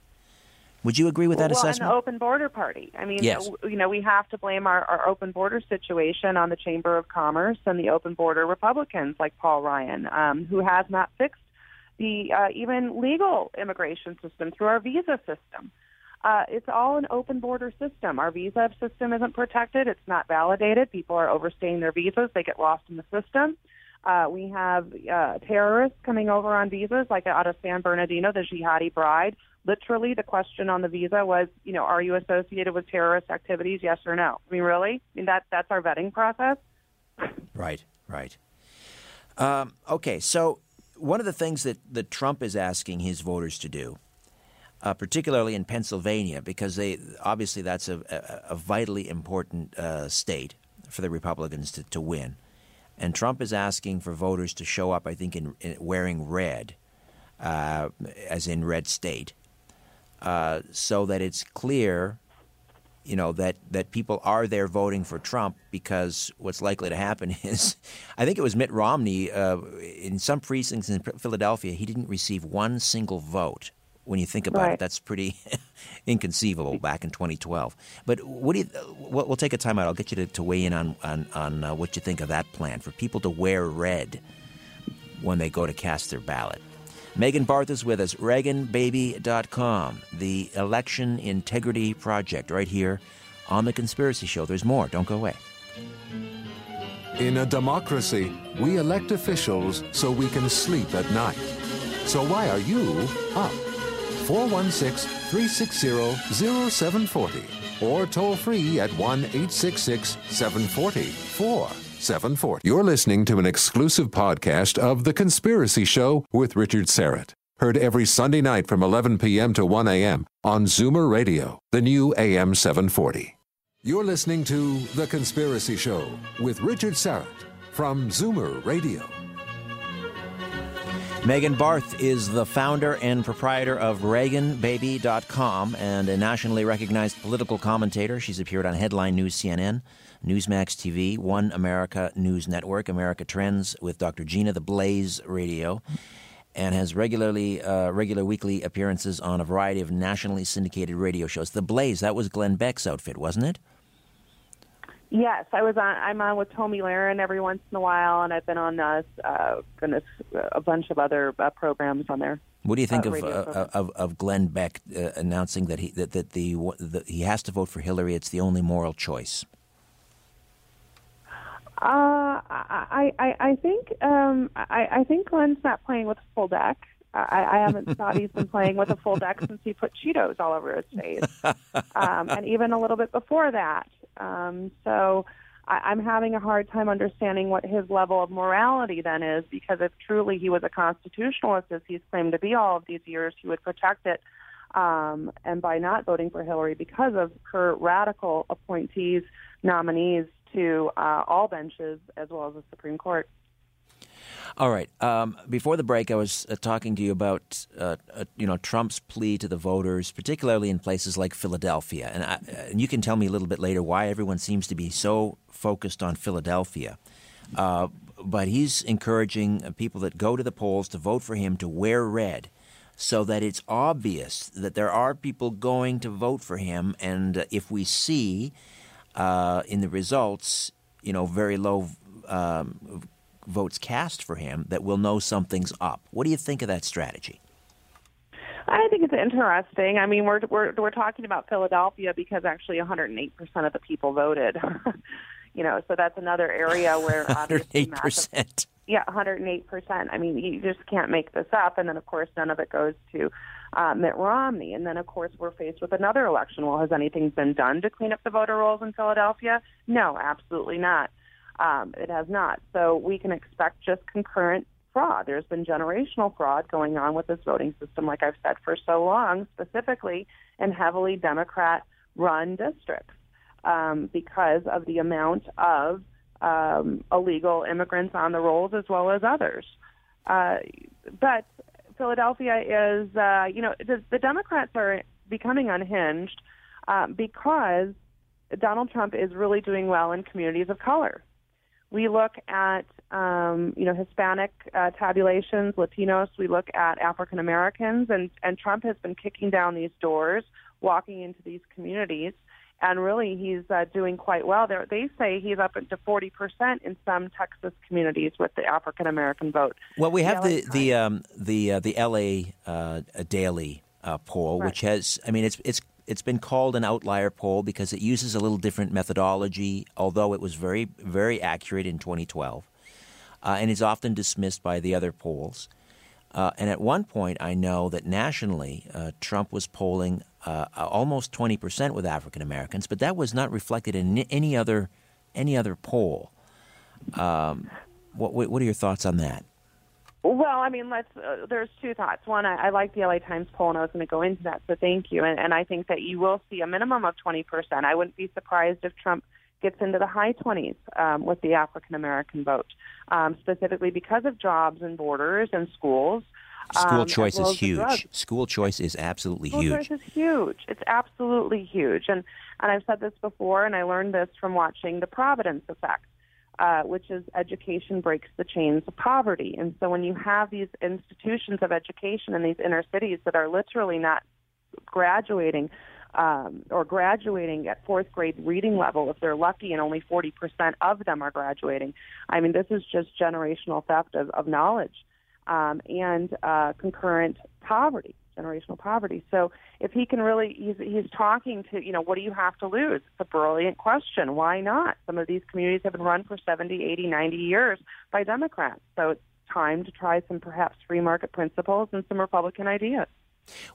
Would you agree with that well, assessment? Well, and the open border party. I mean, yes. you know, we have to blame our, our open border situation on the Chamber of Commerce and the open border Republicans like Paul Ryan, um, who has not fixed the uh, even legal immigration system through our visa system. Uh, it's all an open border system. Our visa system isn't protected. It's not validated. People are overstaying their visas. They get lost in the system. Uh, we have uh, terrorists coming over on visas, like out of San Bernardino, the jihadi bride. Literally, the question on the visa was, you know, are you associated with terrorist activities, yes or no? I mean, really? I mean, that that's our vetting process? Right, right. Um, okay, so one of the things that, that Trump is asking his voters to do, Uh, particularly in Pennsylvania, because they obviously that's a, a, a vitally important uh, state for the Republicans to, to win. And Trump is asking for voters to show up, I think, in, in wearing red, uh, as in red state, uh, so that it's clear, you know, that, that people are there voting for Trump, because what's likely to happen is I think it was Mitt Romney uh, in some precincts in Philadelphia, he didn't receive one single vote. When you think about right. it, that's pretty inconceivable back in twenty twelve. But what do you, we'll, we'll take a time out. I'll get you to, to weigh in on, on, on uh, what you think of that plan for people to wear red when they go to cast their ballot. Megan Barth is with us, Reagan Baby dot com, the Election Integrity Project, right here on The Conspiracy Show. There's more. Don't go away. In a democracy, we elect officials so we can sleep at night. So why are you up? four one six, three six zero, zero seven four zero or toll free at one eight six six, seven four zero, four seven four zero. You're listening to an exclusive podcast of The Conspiracy Show with Richard Syrett. Heard every Sunday night from eleven p.m. to one a.m. on Zoomer Radio, the new A M seven forty. You're listening to The Conspiracy Show with Richard Syrett from Zoomer Radio. Megan Barth is the founder and proprietor of Reagan Baby dot com and a nationally recognized political commentator. She's appeared on Headline News C N N, Newsmax T V, One America News Network, America Trends with Doctor Gina, The Blaze Radio, and has regularly uh, regular weekly appearances on a variety of nationally syndicated radio shows. The Blaze, that was Glenn Beck's outfit, wasn't it? Yes, I was on. I'm on with Tommy Lahren every once in a while, and I've been on uh, uh, goodness, a bunch of other uh, programs on there. What do you think uh, of, uh, of of Glenn Beck uh, announcing that he that, that the, the he has to vote for Hillary? It's the only moral choice. Uh, I, I I think um, I, I think Glenn's not playing with a full deck. I, I haven't thought he's been playing with a full deck since he put Cheetos all over his face, um, and even a little bit before that. Um, so I, I'm having a hard time understanding what his level of morality then is, because if truly he was a constitutionalist, as he's claimed to be all of these years, he would protect it. Um, and by not voting for Hillary because of her radical appointees, nominees to uh, all benches as well as the Supreme Court. All right. Um, before the break, I was uh, talking to you about uh, uh, you know Trump's plea to the voters, particularly in places like Philadelphia. And, I, uh, and you can tell me a little bit later why everyone seems to be so focused on Philadelphia. Uh, but he's encouraging people that go to the polls to vote for him to wear red, so that it's obvious that there are people going to vote for him. And uh, if we see uh, in the results, you know, very low Um, votes cast for him that we'll know something's up. What do you think of that strategy? I think it's interesting. I mean, we're we're we're talking about Philadelphia because actually one hundred eight percent of the people voted. You know, so that's another area where obviously one hundred eight percent. Yeah, one hundred eight percent. I mean, you just can't make this up. And then, of course, none of it goes to uh, Mitt Romney. And then, of course, we're faced with another election. Well, has anything been done to clean up the voter rolls in Philadelphia? No, absolutely not. Um, it has not. So we can expect just concurrent fraud. There's been generational fraud going on with this voting system, like I've said, for so long, specifically in heavily Democrat-run districts um, because of the amount of um, illegal immigrants on the rolls as well as others. Uh, but Philadelphia is, uh, you know, the, the Democrats are becoming unhinged uh, because Donald Trump is really doing well in communities of color. We look at, um, you know, Hispanic uh, tabulations, Latinos. We look at African Americans, and, and Trump has been kicking down these doors, walking into these communities, and really he's uh, doing quite well. They're, they say he's up to forty percent in some Texas communities with the African American vote. Well, we have the the um, the uh, the L A uh, Daily uh, poll, right, which has, I mean, it's it's. It's been called an outlier poll because it uses a little different methodology, although it was very, very accurate in twenty twelve, uh, and is often dismissed by the other polls. Uh, and at one point, I know that nationally, uh, Trump was polling uh, almost twenty percent with African Americans, but that was not reflected in any other any other poll. Um, what, what are your thoughts on that? Well, I mean, let's. Uh, there's two thoughts. One, I, I like the L A Times poll, and I was going to go into that, so thank you. And, and I think that you will see a minimum of twenty percent. I wouldn't be surprised if Trump gets into the high twenties um, with the African-American vote, um, specifically because of jobs and borders and schools. School um, choice is huge. School choice is absolutely School huge. School choice is huge. It's absolutely huge. And, and I've said this before, and I learned this from watching The Providence Effect. Uh, which is education breaks the chains of poverty. And so when you have these institutions of education in these inner cities that are literally not graduating um, or graduating at fourth grade reading level, if they're lucky and only forty percent of them are graduating, I mean, this is just generational theft of, of knowledge um, and uh, concurrent poverty, generational poverty. So if he can really, he's, he's talking to, you know, what do you have to lose? It's a brilliant question. Why not? Some of these communities have been run for seventy, eighty, ninety years by Democrats. So it's time to try some perhaps free market principles and some Republican ideas.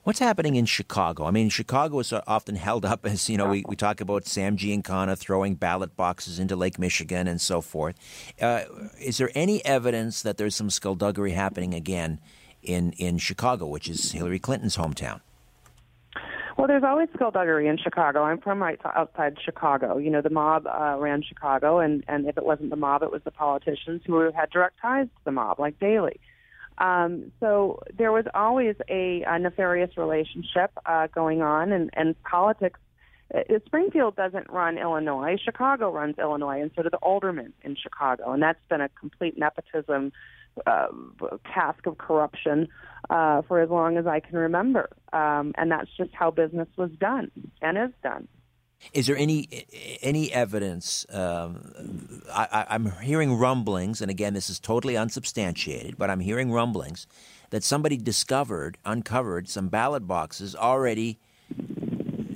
What's happening in Chicago? I mean, Chicago is often held up as, you know, we, we talk about Sam Giancana throwing ballot boxes into Lake Michigan and so forth. Uh, is there any evidence that there's some skullduggery happening again in in Chicago, which is Hillary Clinton's hometown? Well, there's always skullduggery in Chicago. I'm from right outside Chicago. You know, the mob uh, ran Chicago, and, and if it wasn't the mob, it was the politicians who had direct ties to the mob, like Daley. Um, so there was always a, a nefarious relationship uh, going on, and, and politics. Springfield doesn't run Illinois. Chicago runs Illinois, and so do the aldermen in Chicago, and that's been a complete nepotism Uh, task of corruption uh, for as long as I can remember. Um, and that's just how business was done and is done. Is there any any evidence? Um, I, I'm hearing rumblings, and again, this is totally unsubstantiated, but I'm hearing rumblings that somebody discovered, uncovered some ballot boxes already,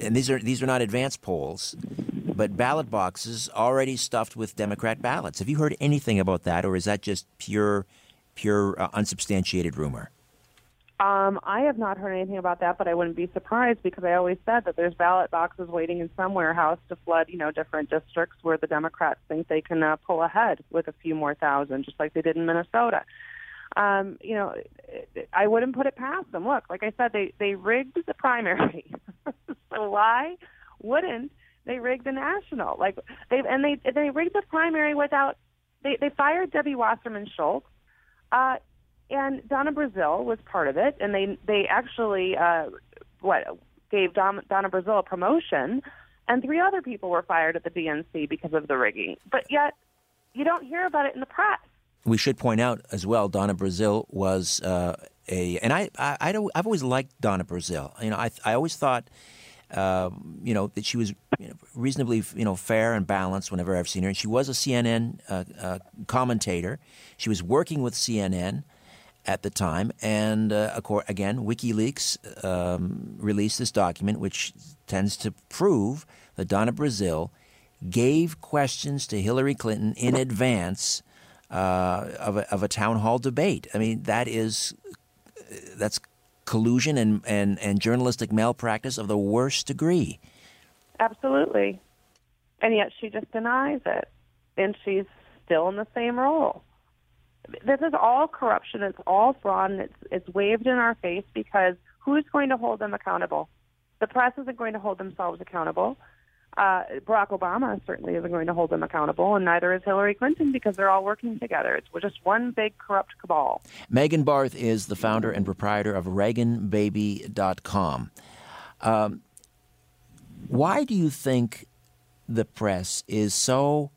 and these are these are not advanced polls, but ballot boxes already stuffed with Democrat ballots. Have you heard anything about that, or is that just pure... Pure, uh, unsubstantiated rumor? Um, I have not heard anything about that, but I wouldn't be surprised because I always said that there's ballot boxes waiting in some warehouse to flood, you know, different districts where the Democrats think they can uh, pull ahead with a few more thousand, just like they did in Minnesota. Um, you know, I wouldn't put it past them. Look, like I said, they, they rigged the primary. So why wouldn't they rig the national? Like they and they they rigged the primary without they they fired Debbie Wasserman Schultz. Uh, and Donna Brazile was part of it, and they they actually uh, what gave Don, Donna Brazile a promotion, and three other people were fired at the D N C because of the rigging. But yet, you don't hear about it in the press. We should point out as well, Donna Brazile was uh, a, and I I, I don't, I've always liked Donna Brazile. You know, I I always thought uh, you know, that she was you know, reasonably, you know, fair and balanced whenever I've seen her. And she was a C N N uh, uh, commentator. She was working with C N N at the time. And uh, of course, again, WikiLeaks um, released this document, which tends to prove that Donna Brazile gave questions to Hillary Clinton in advance uh, of, a, of a town hall debate. I mean, that is that's collusion and, and, and journalistic malpractice of the worst degree. Absolutely. And yet she just denies it. And she's still in the same role. This is all corruption. It's all fraud. And it's, it's waved in our face because who's going to hold them accountable? The press isn't going to hold themselves accountable. Uh, Barack Obama certainly isn't going to hold them accountable, and neither is Hillary Clinton because they're all working together. It's just one big corrupt cabal. Megan Barth is the founder and proprietor of Reagan Baby dot com. Um, why do you think the press is so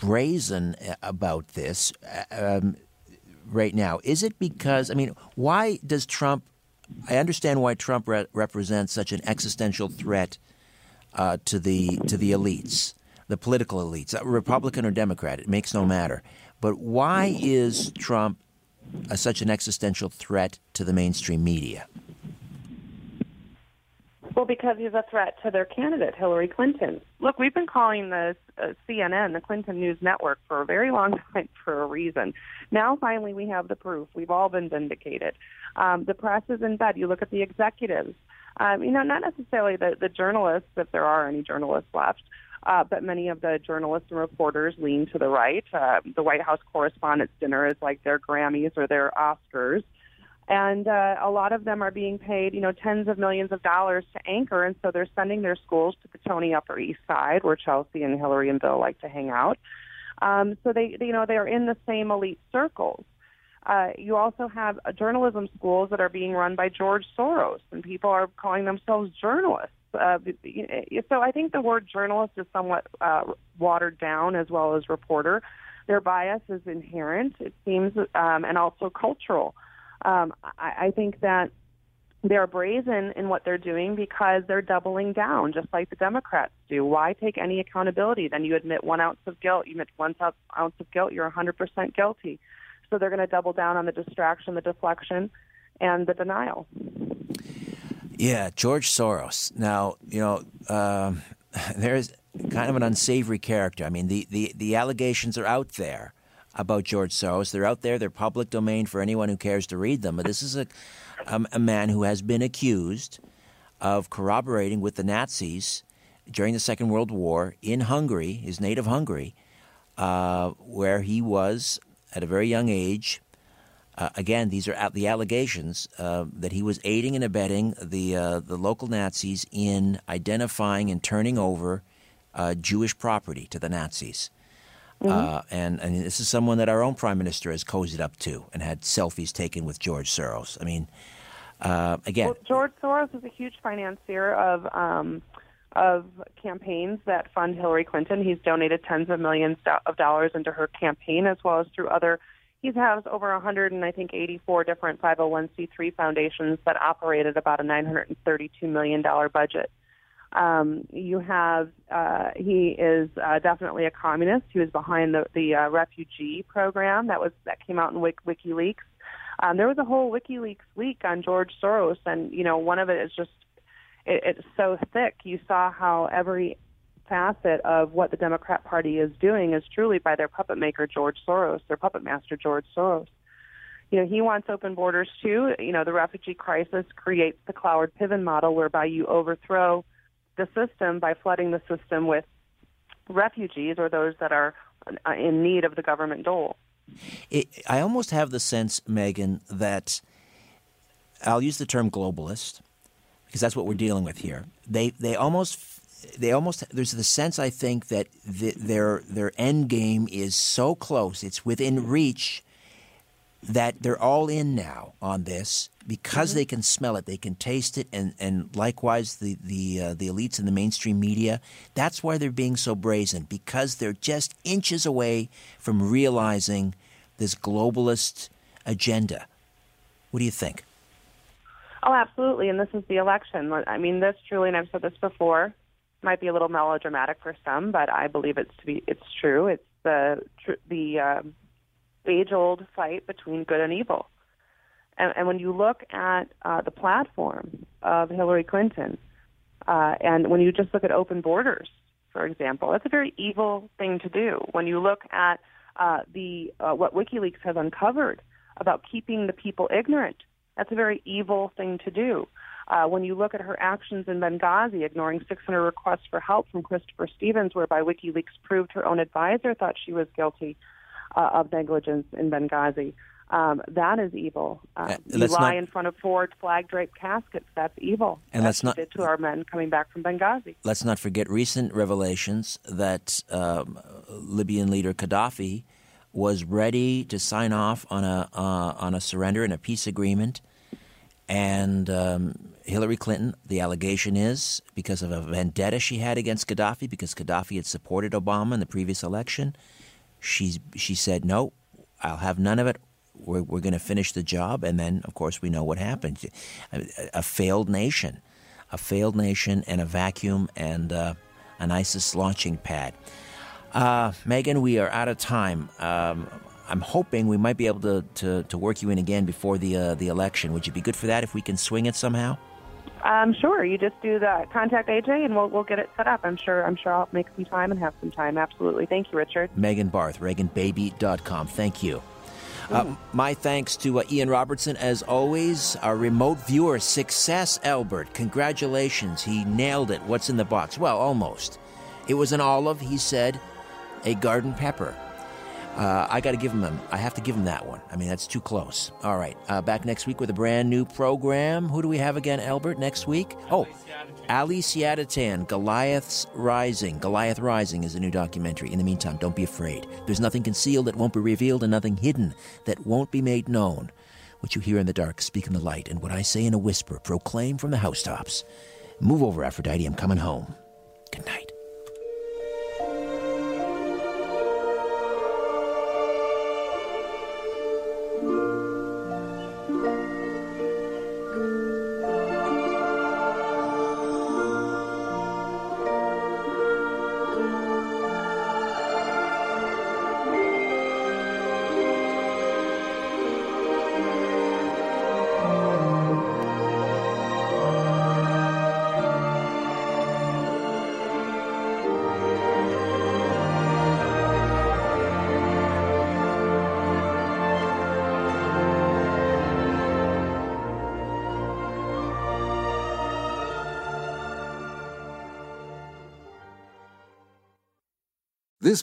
brazen about this um, right now? Is it because, I mean, why does Trump, I understand why Trump re- represents such an existential threat Uh, to the to the elites, the political elites, Republican or Democrat, it makes no matter. But why is Trump a, such an existential threat to the mainstream media? Well, because he's a threat to their candidate, Hillary Clinton. Look, we've been calling the uh, C N N, the Clinton News Network, for a very long time for a reason. Now, finally, we have the proof. We've all been vindicated. Um, the press is in bed. You look at the executives. Um, you know, not necessarily the, the journalists, if there are any journalists left, uh, but many of the journalists and reporters lean to the right. Uh, the White House Correspondents' Dinner is like their Grammys or their Oscars. And uh, a lot of them are being paid, you know, tens of millions of dollars to anchor, and so they're sending their schools to the Tony Upper East Side, where Chelsea and Hillary and Bill like to hang out. Um, so, they, they, you know, they are in the same elite circles. Uh, you also have uh, journalism schools that are being run by George Soros, and people are calling themselves journalists. Uh, so I think the word journalist is somewhat uh, watered down, as well as reporter. Their bias is inherent, it seems, um, and also cultural. Um, I, I think that they're brazen in what they're doing because they're doubling down, just like the Democrats do. Why take any accountability? Then you admit one ounce of guilt. You admit one ounce of guilt, you're one hundred percent guilty. So they're going to double down on the distraction, the deflection, and the denial. Yeah, George Soros. Now, you know, uh, there's kind of an unsavory character. I mean, the, the, the allegations are out there about George Soros. They're out there. They're public domain for anyone who cares to read them. But this is a, a, a man who has been accused of corroborating with the Nazis during the Second World War in Hungary, his native Hungary, uh, where he was... at a very young age, uh, again, these are the allegations uh, that he was aiding and abetting the uh, the local Nazis in identifying and turning over uh, Jewish property to the Nazis. Mm-hmm. Uh, and, and this is someone that our own prime minister has cozied up to and had selfies taken with George Soros. I mean, uh, again... Well, George Soros is a huge financier of um, of campaigns that fund Hillary Clinton. He's donated tens of millions of dollars into her campaign, as well as through other. He has over one hundred and I think eighty-four different five oh one c three foundations that operated about a nine hundred thirty-two million dollars budget. Um, you have uh, he is uh, definitely a communist. He was behind the, the uh, refugee program that was that came out in WikiLeaks. Um, there was a whole WikiLeaks leak on George Soros, and you know one of it is just. It's so thick. You saw how every facet of what the Democrat Party is doing is truly by their puppet maker, George Soros, their puppet master, George Soros. You know, he wants open borders, too. You know, the refugee crisis creates the Cloward-Piven model, whereby you overthrow the system by flooding the system with refugees or those that are in need of the government dole. It, I almost have the sense, Megan, that I'll use the term globalist, because that's what we're dealing with here. They they almost they almost there's the sense I think that the, their their end game is so close, it's within reach, that they're all in now on this because they can smell it, they can taste it, and and likewise the the uh, the elites in the mainstream media. That's why they're being so brazen, because they're just inches away from realizing this globalist agenda. What do you think? Oh, absolutely. And this is the election. I mean, this truly, and I've said this before, might be a little melodramatic for some, but I believe it's to be it's true. It's the tr- the um, age-old fight between good and evil. And, and when you look at uh, the platform of Hillary Clinton, uh, and when you just look at open borders, for example, that's a very evil thing to do. When you look at uh, the uh, what WikiLeaks has uncovered about keeping the people ignorant, that's a very evil thing to do. Uh, when you look at her actions in Benghazi, ignoring six hundred requests for help from Christopher Stevens, whereby WikiLeaks proved her own advisor thought she was guilty uh, of negligence in Benghazi, um, that is evil. Um, you lie not, in front of four flag-draped caskets, that's evil. And that's what she did to our men coming back from Benghazi. Let's not forget recent revelations that um, Libyan leader Gaddafi was ready to sign off on a uh, on a surrender and a peace agreement. And um, Hillary Clinton, the allegation is, because of a vendetta she had against Gaddafi, because Gaddafi had supported Obama in the previous election, she she said, no, I'll have none of it. We're, we're going to finish the job. And then, of course, we know what happened. A, a failed nation, a failed nation and a vacuum and uh, an ISIS launching pad. Uh, Megan, we are out of time. Um I'm hoping we might be able to, to, to work you in again before the uh, the election. Would you be good for that if we can swing it somehow? Um, sure. You just do that. Contact A J and we'll we'll get it set up. I'm sure I'm sure I'll make some time and have some time. Absolutely. Thank you, Richard. Megan Barth, Reagan Baby dot com. Thank you. Mm. Uh, my thanks to uh, Ian Robertson, as always. Our remote viewer, Success Albert. Congratulations. He nailed it. What's in the box? Well, almost. It was an olive, he said, a garden pepper. Uh, I got to give him them. I have to give him that one. I mean, that's too close. All right. Uh, back next week with a brand new program. Who do we have again, Albert, next week? Oh, Ali Siadatan, Goliath's Rising. Goliath Rising is a new documentary. In the meantime, don't be afraid. There's nothing concealed that won't be revealed and nothing hidden that won't be made known. What you hear in the dark, speak in the light, and what I say in a whisper, proclaim from the housetops. Move over, Aphrodite. I'm coming home. Good night. This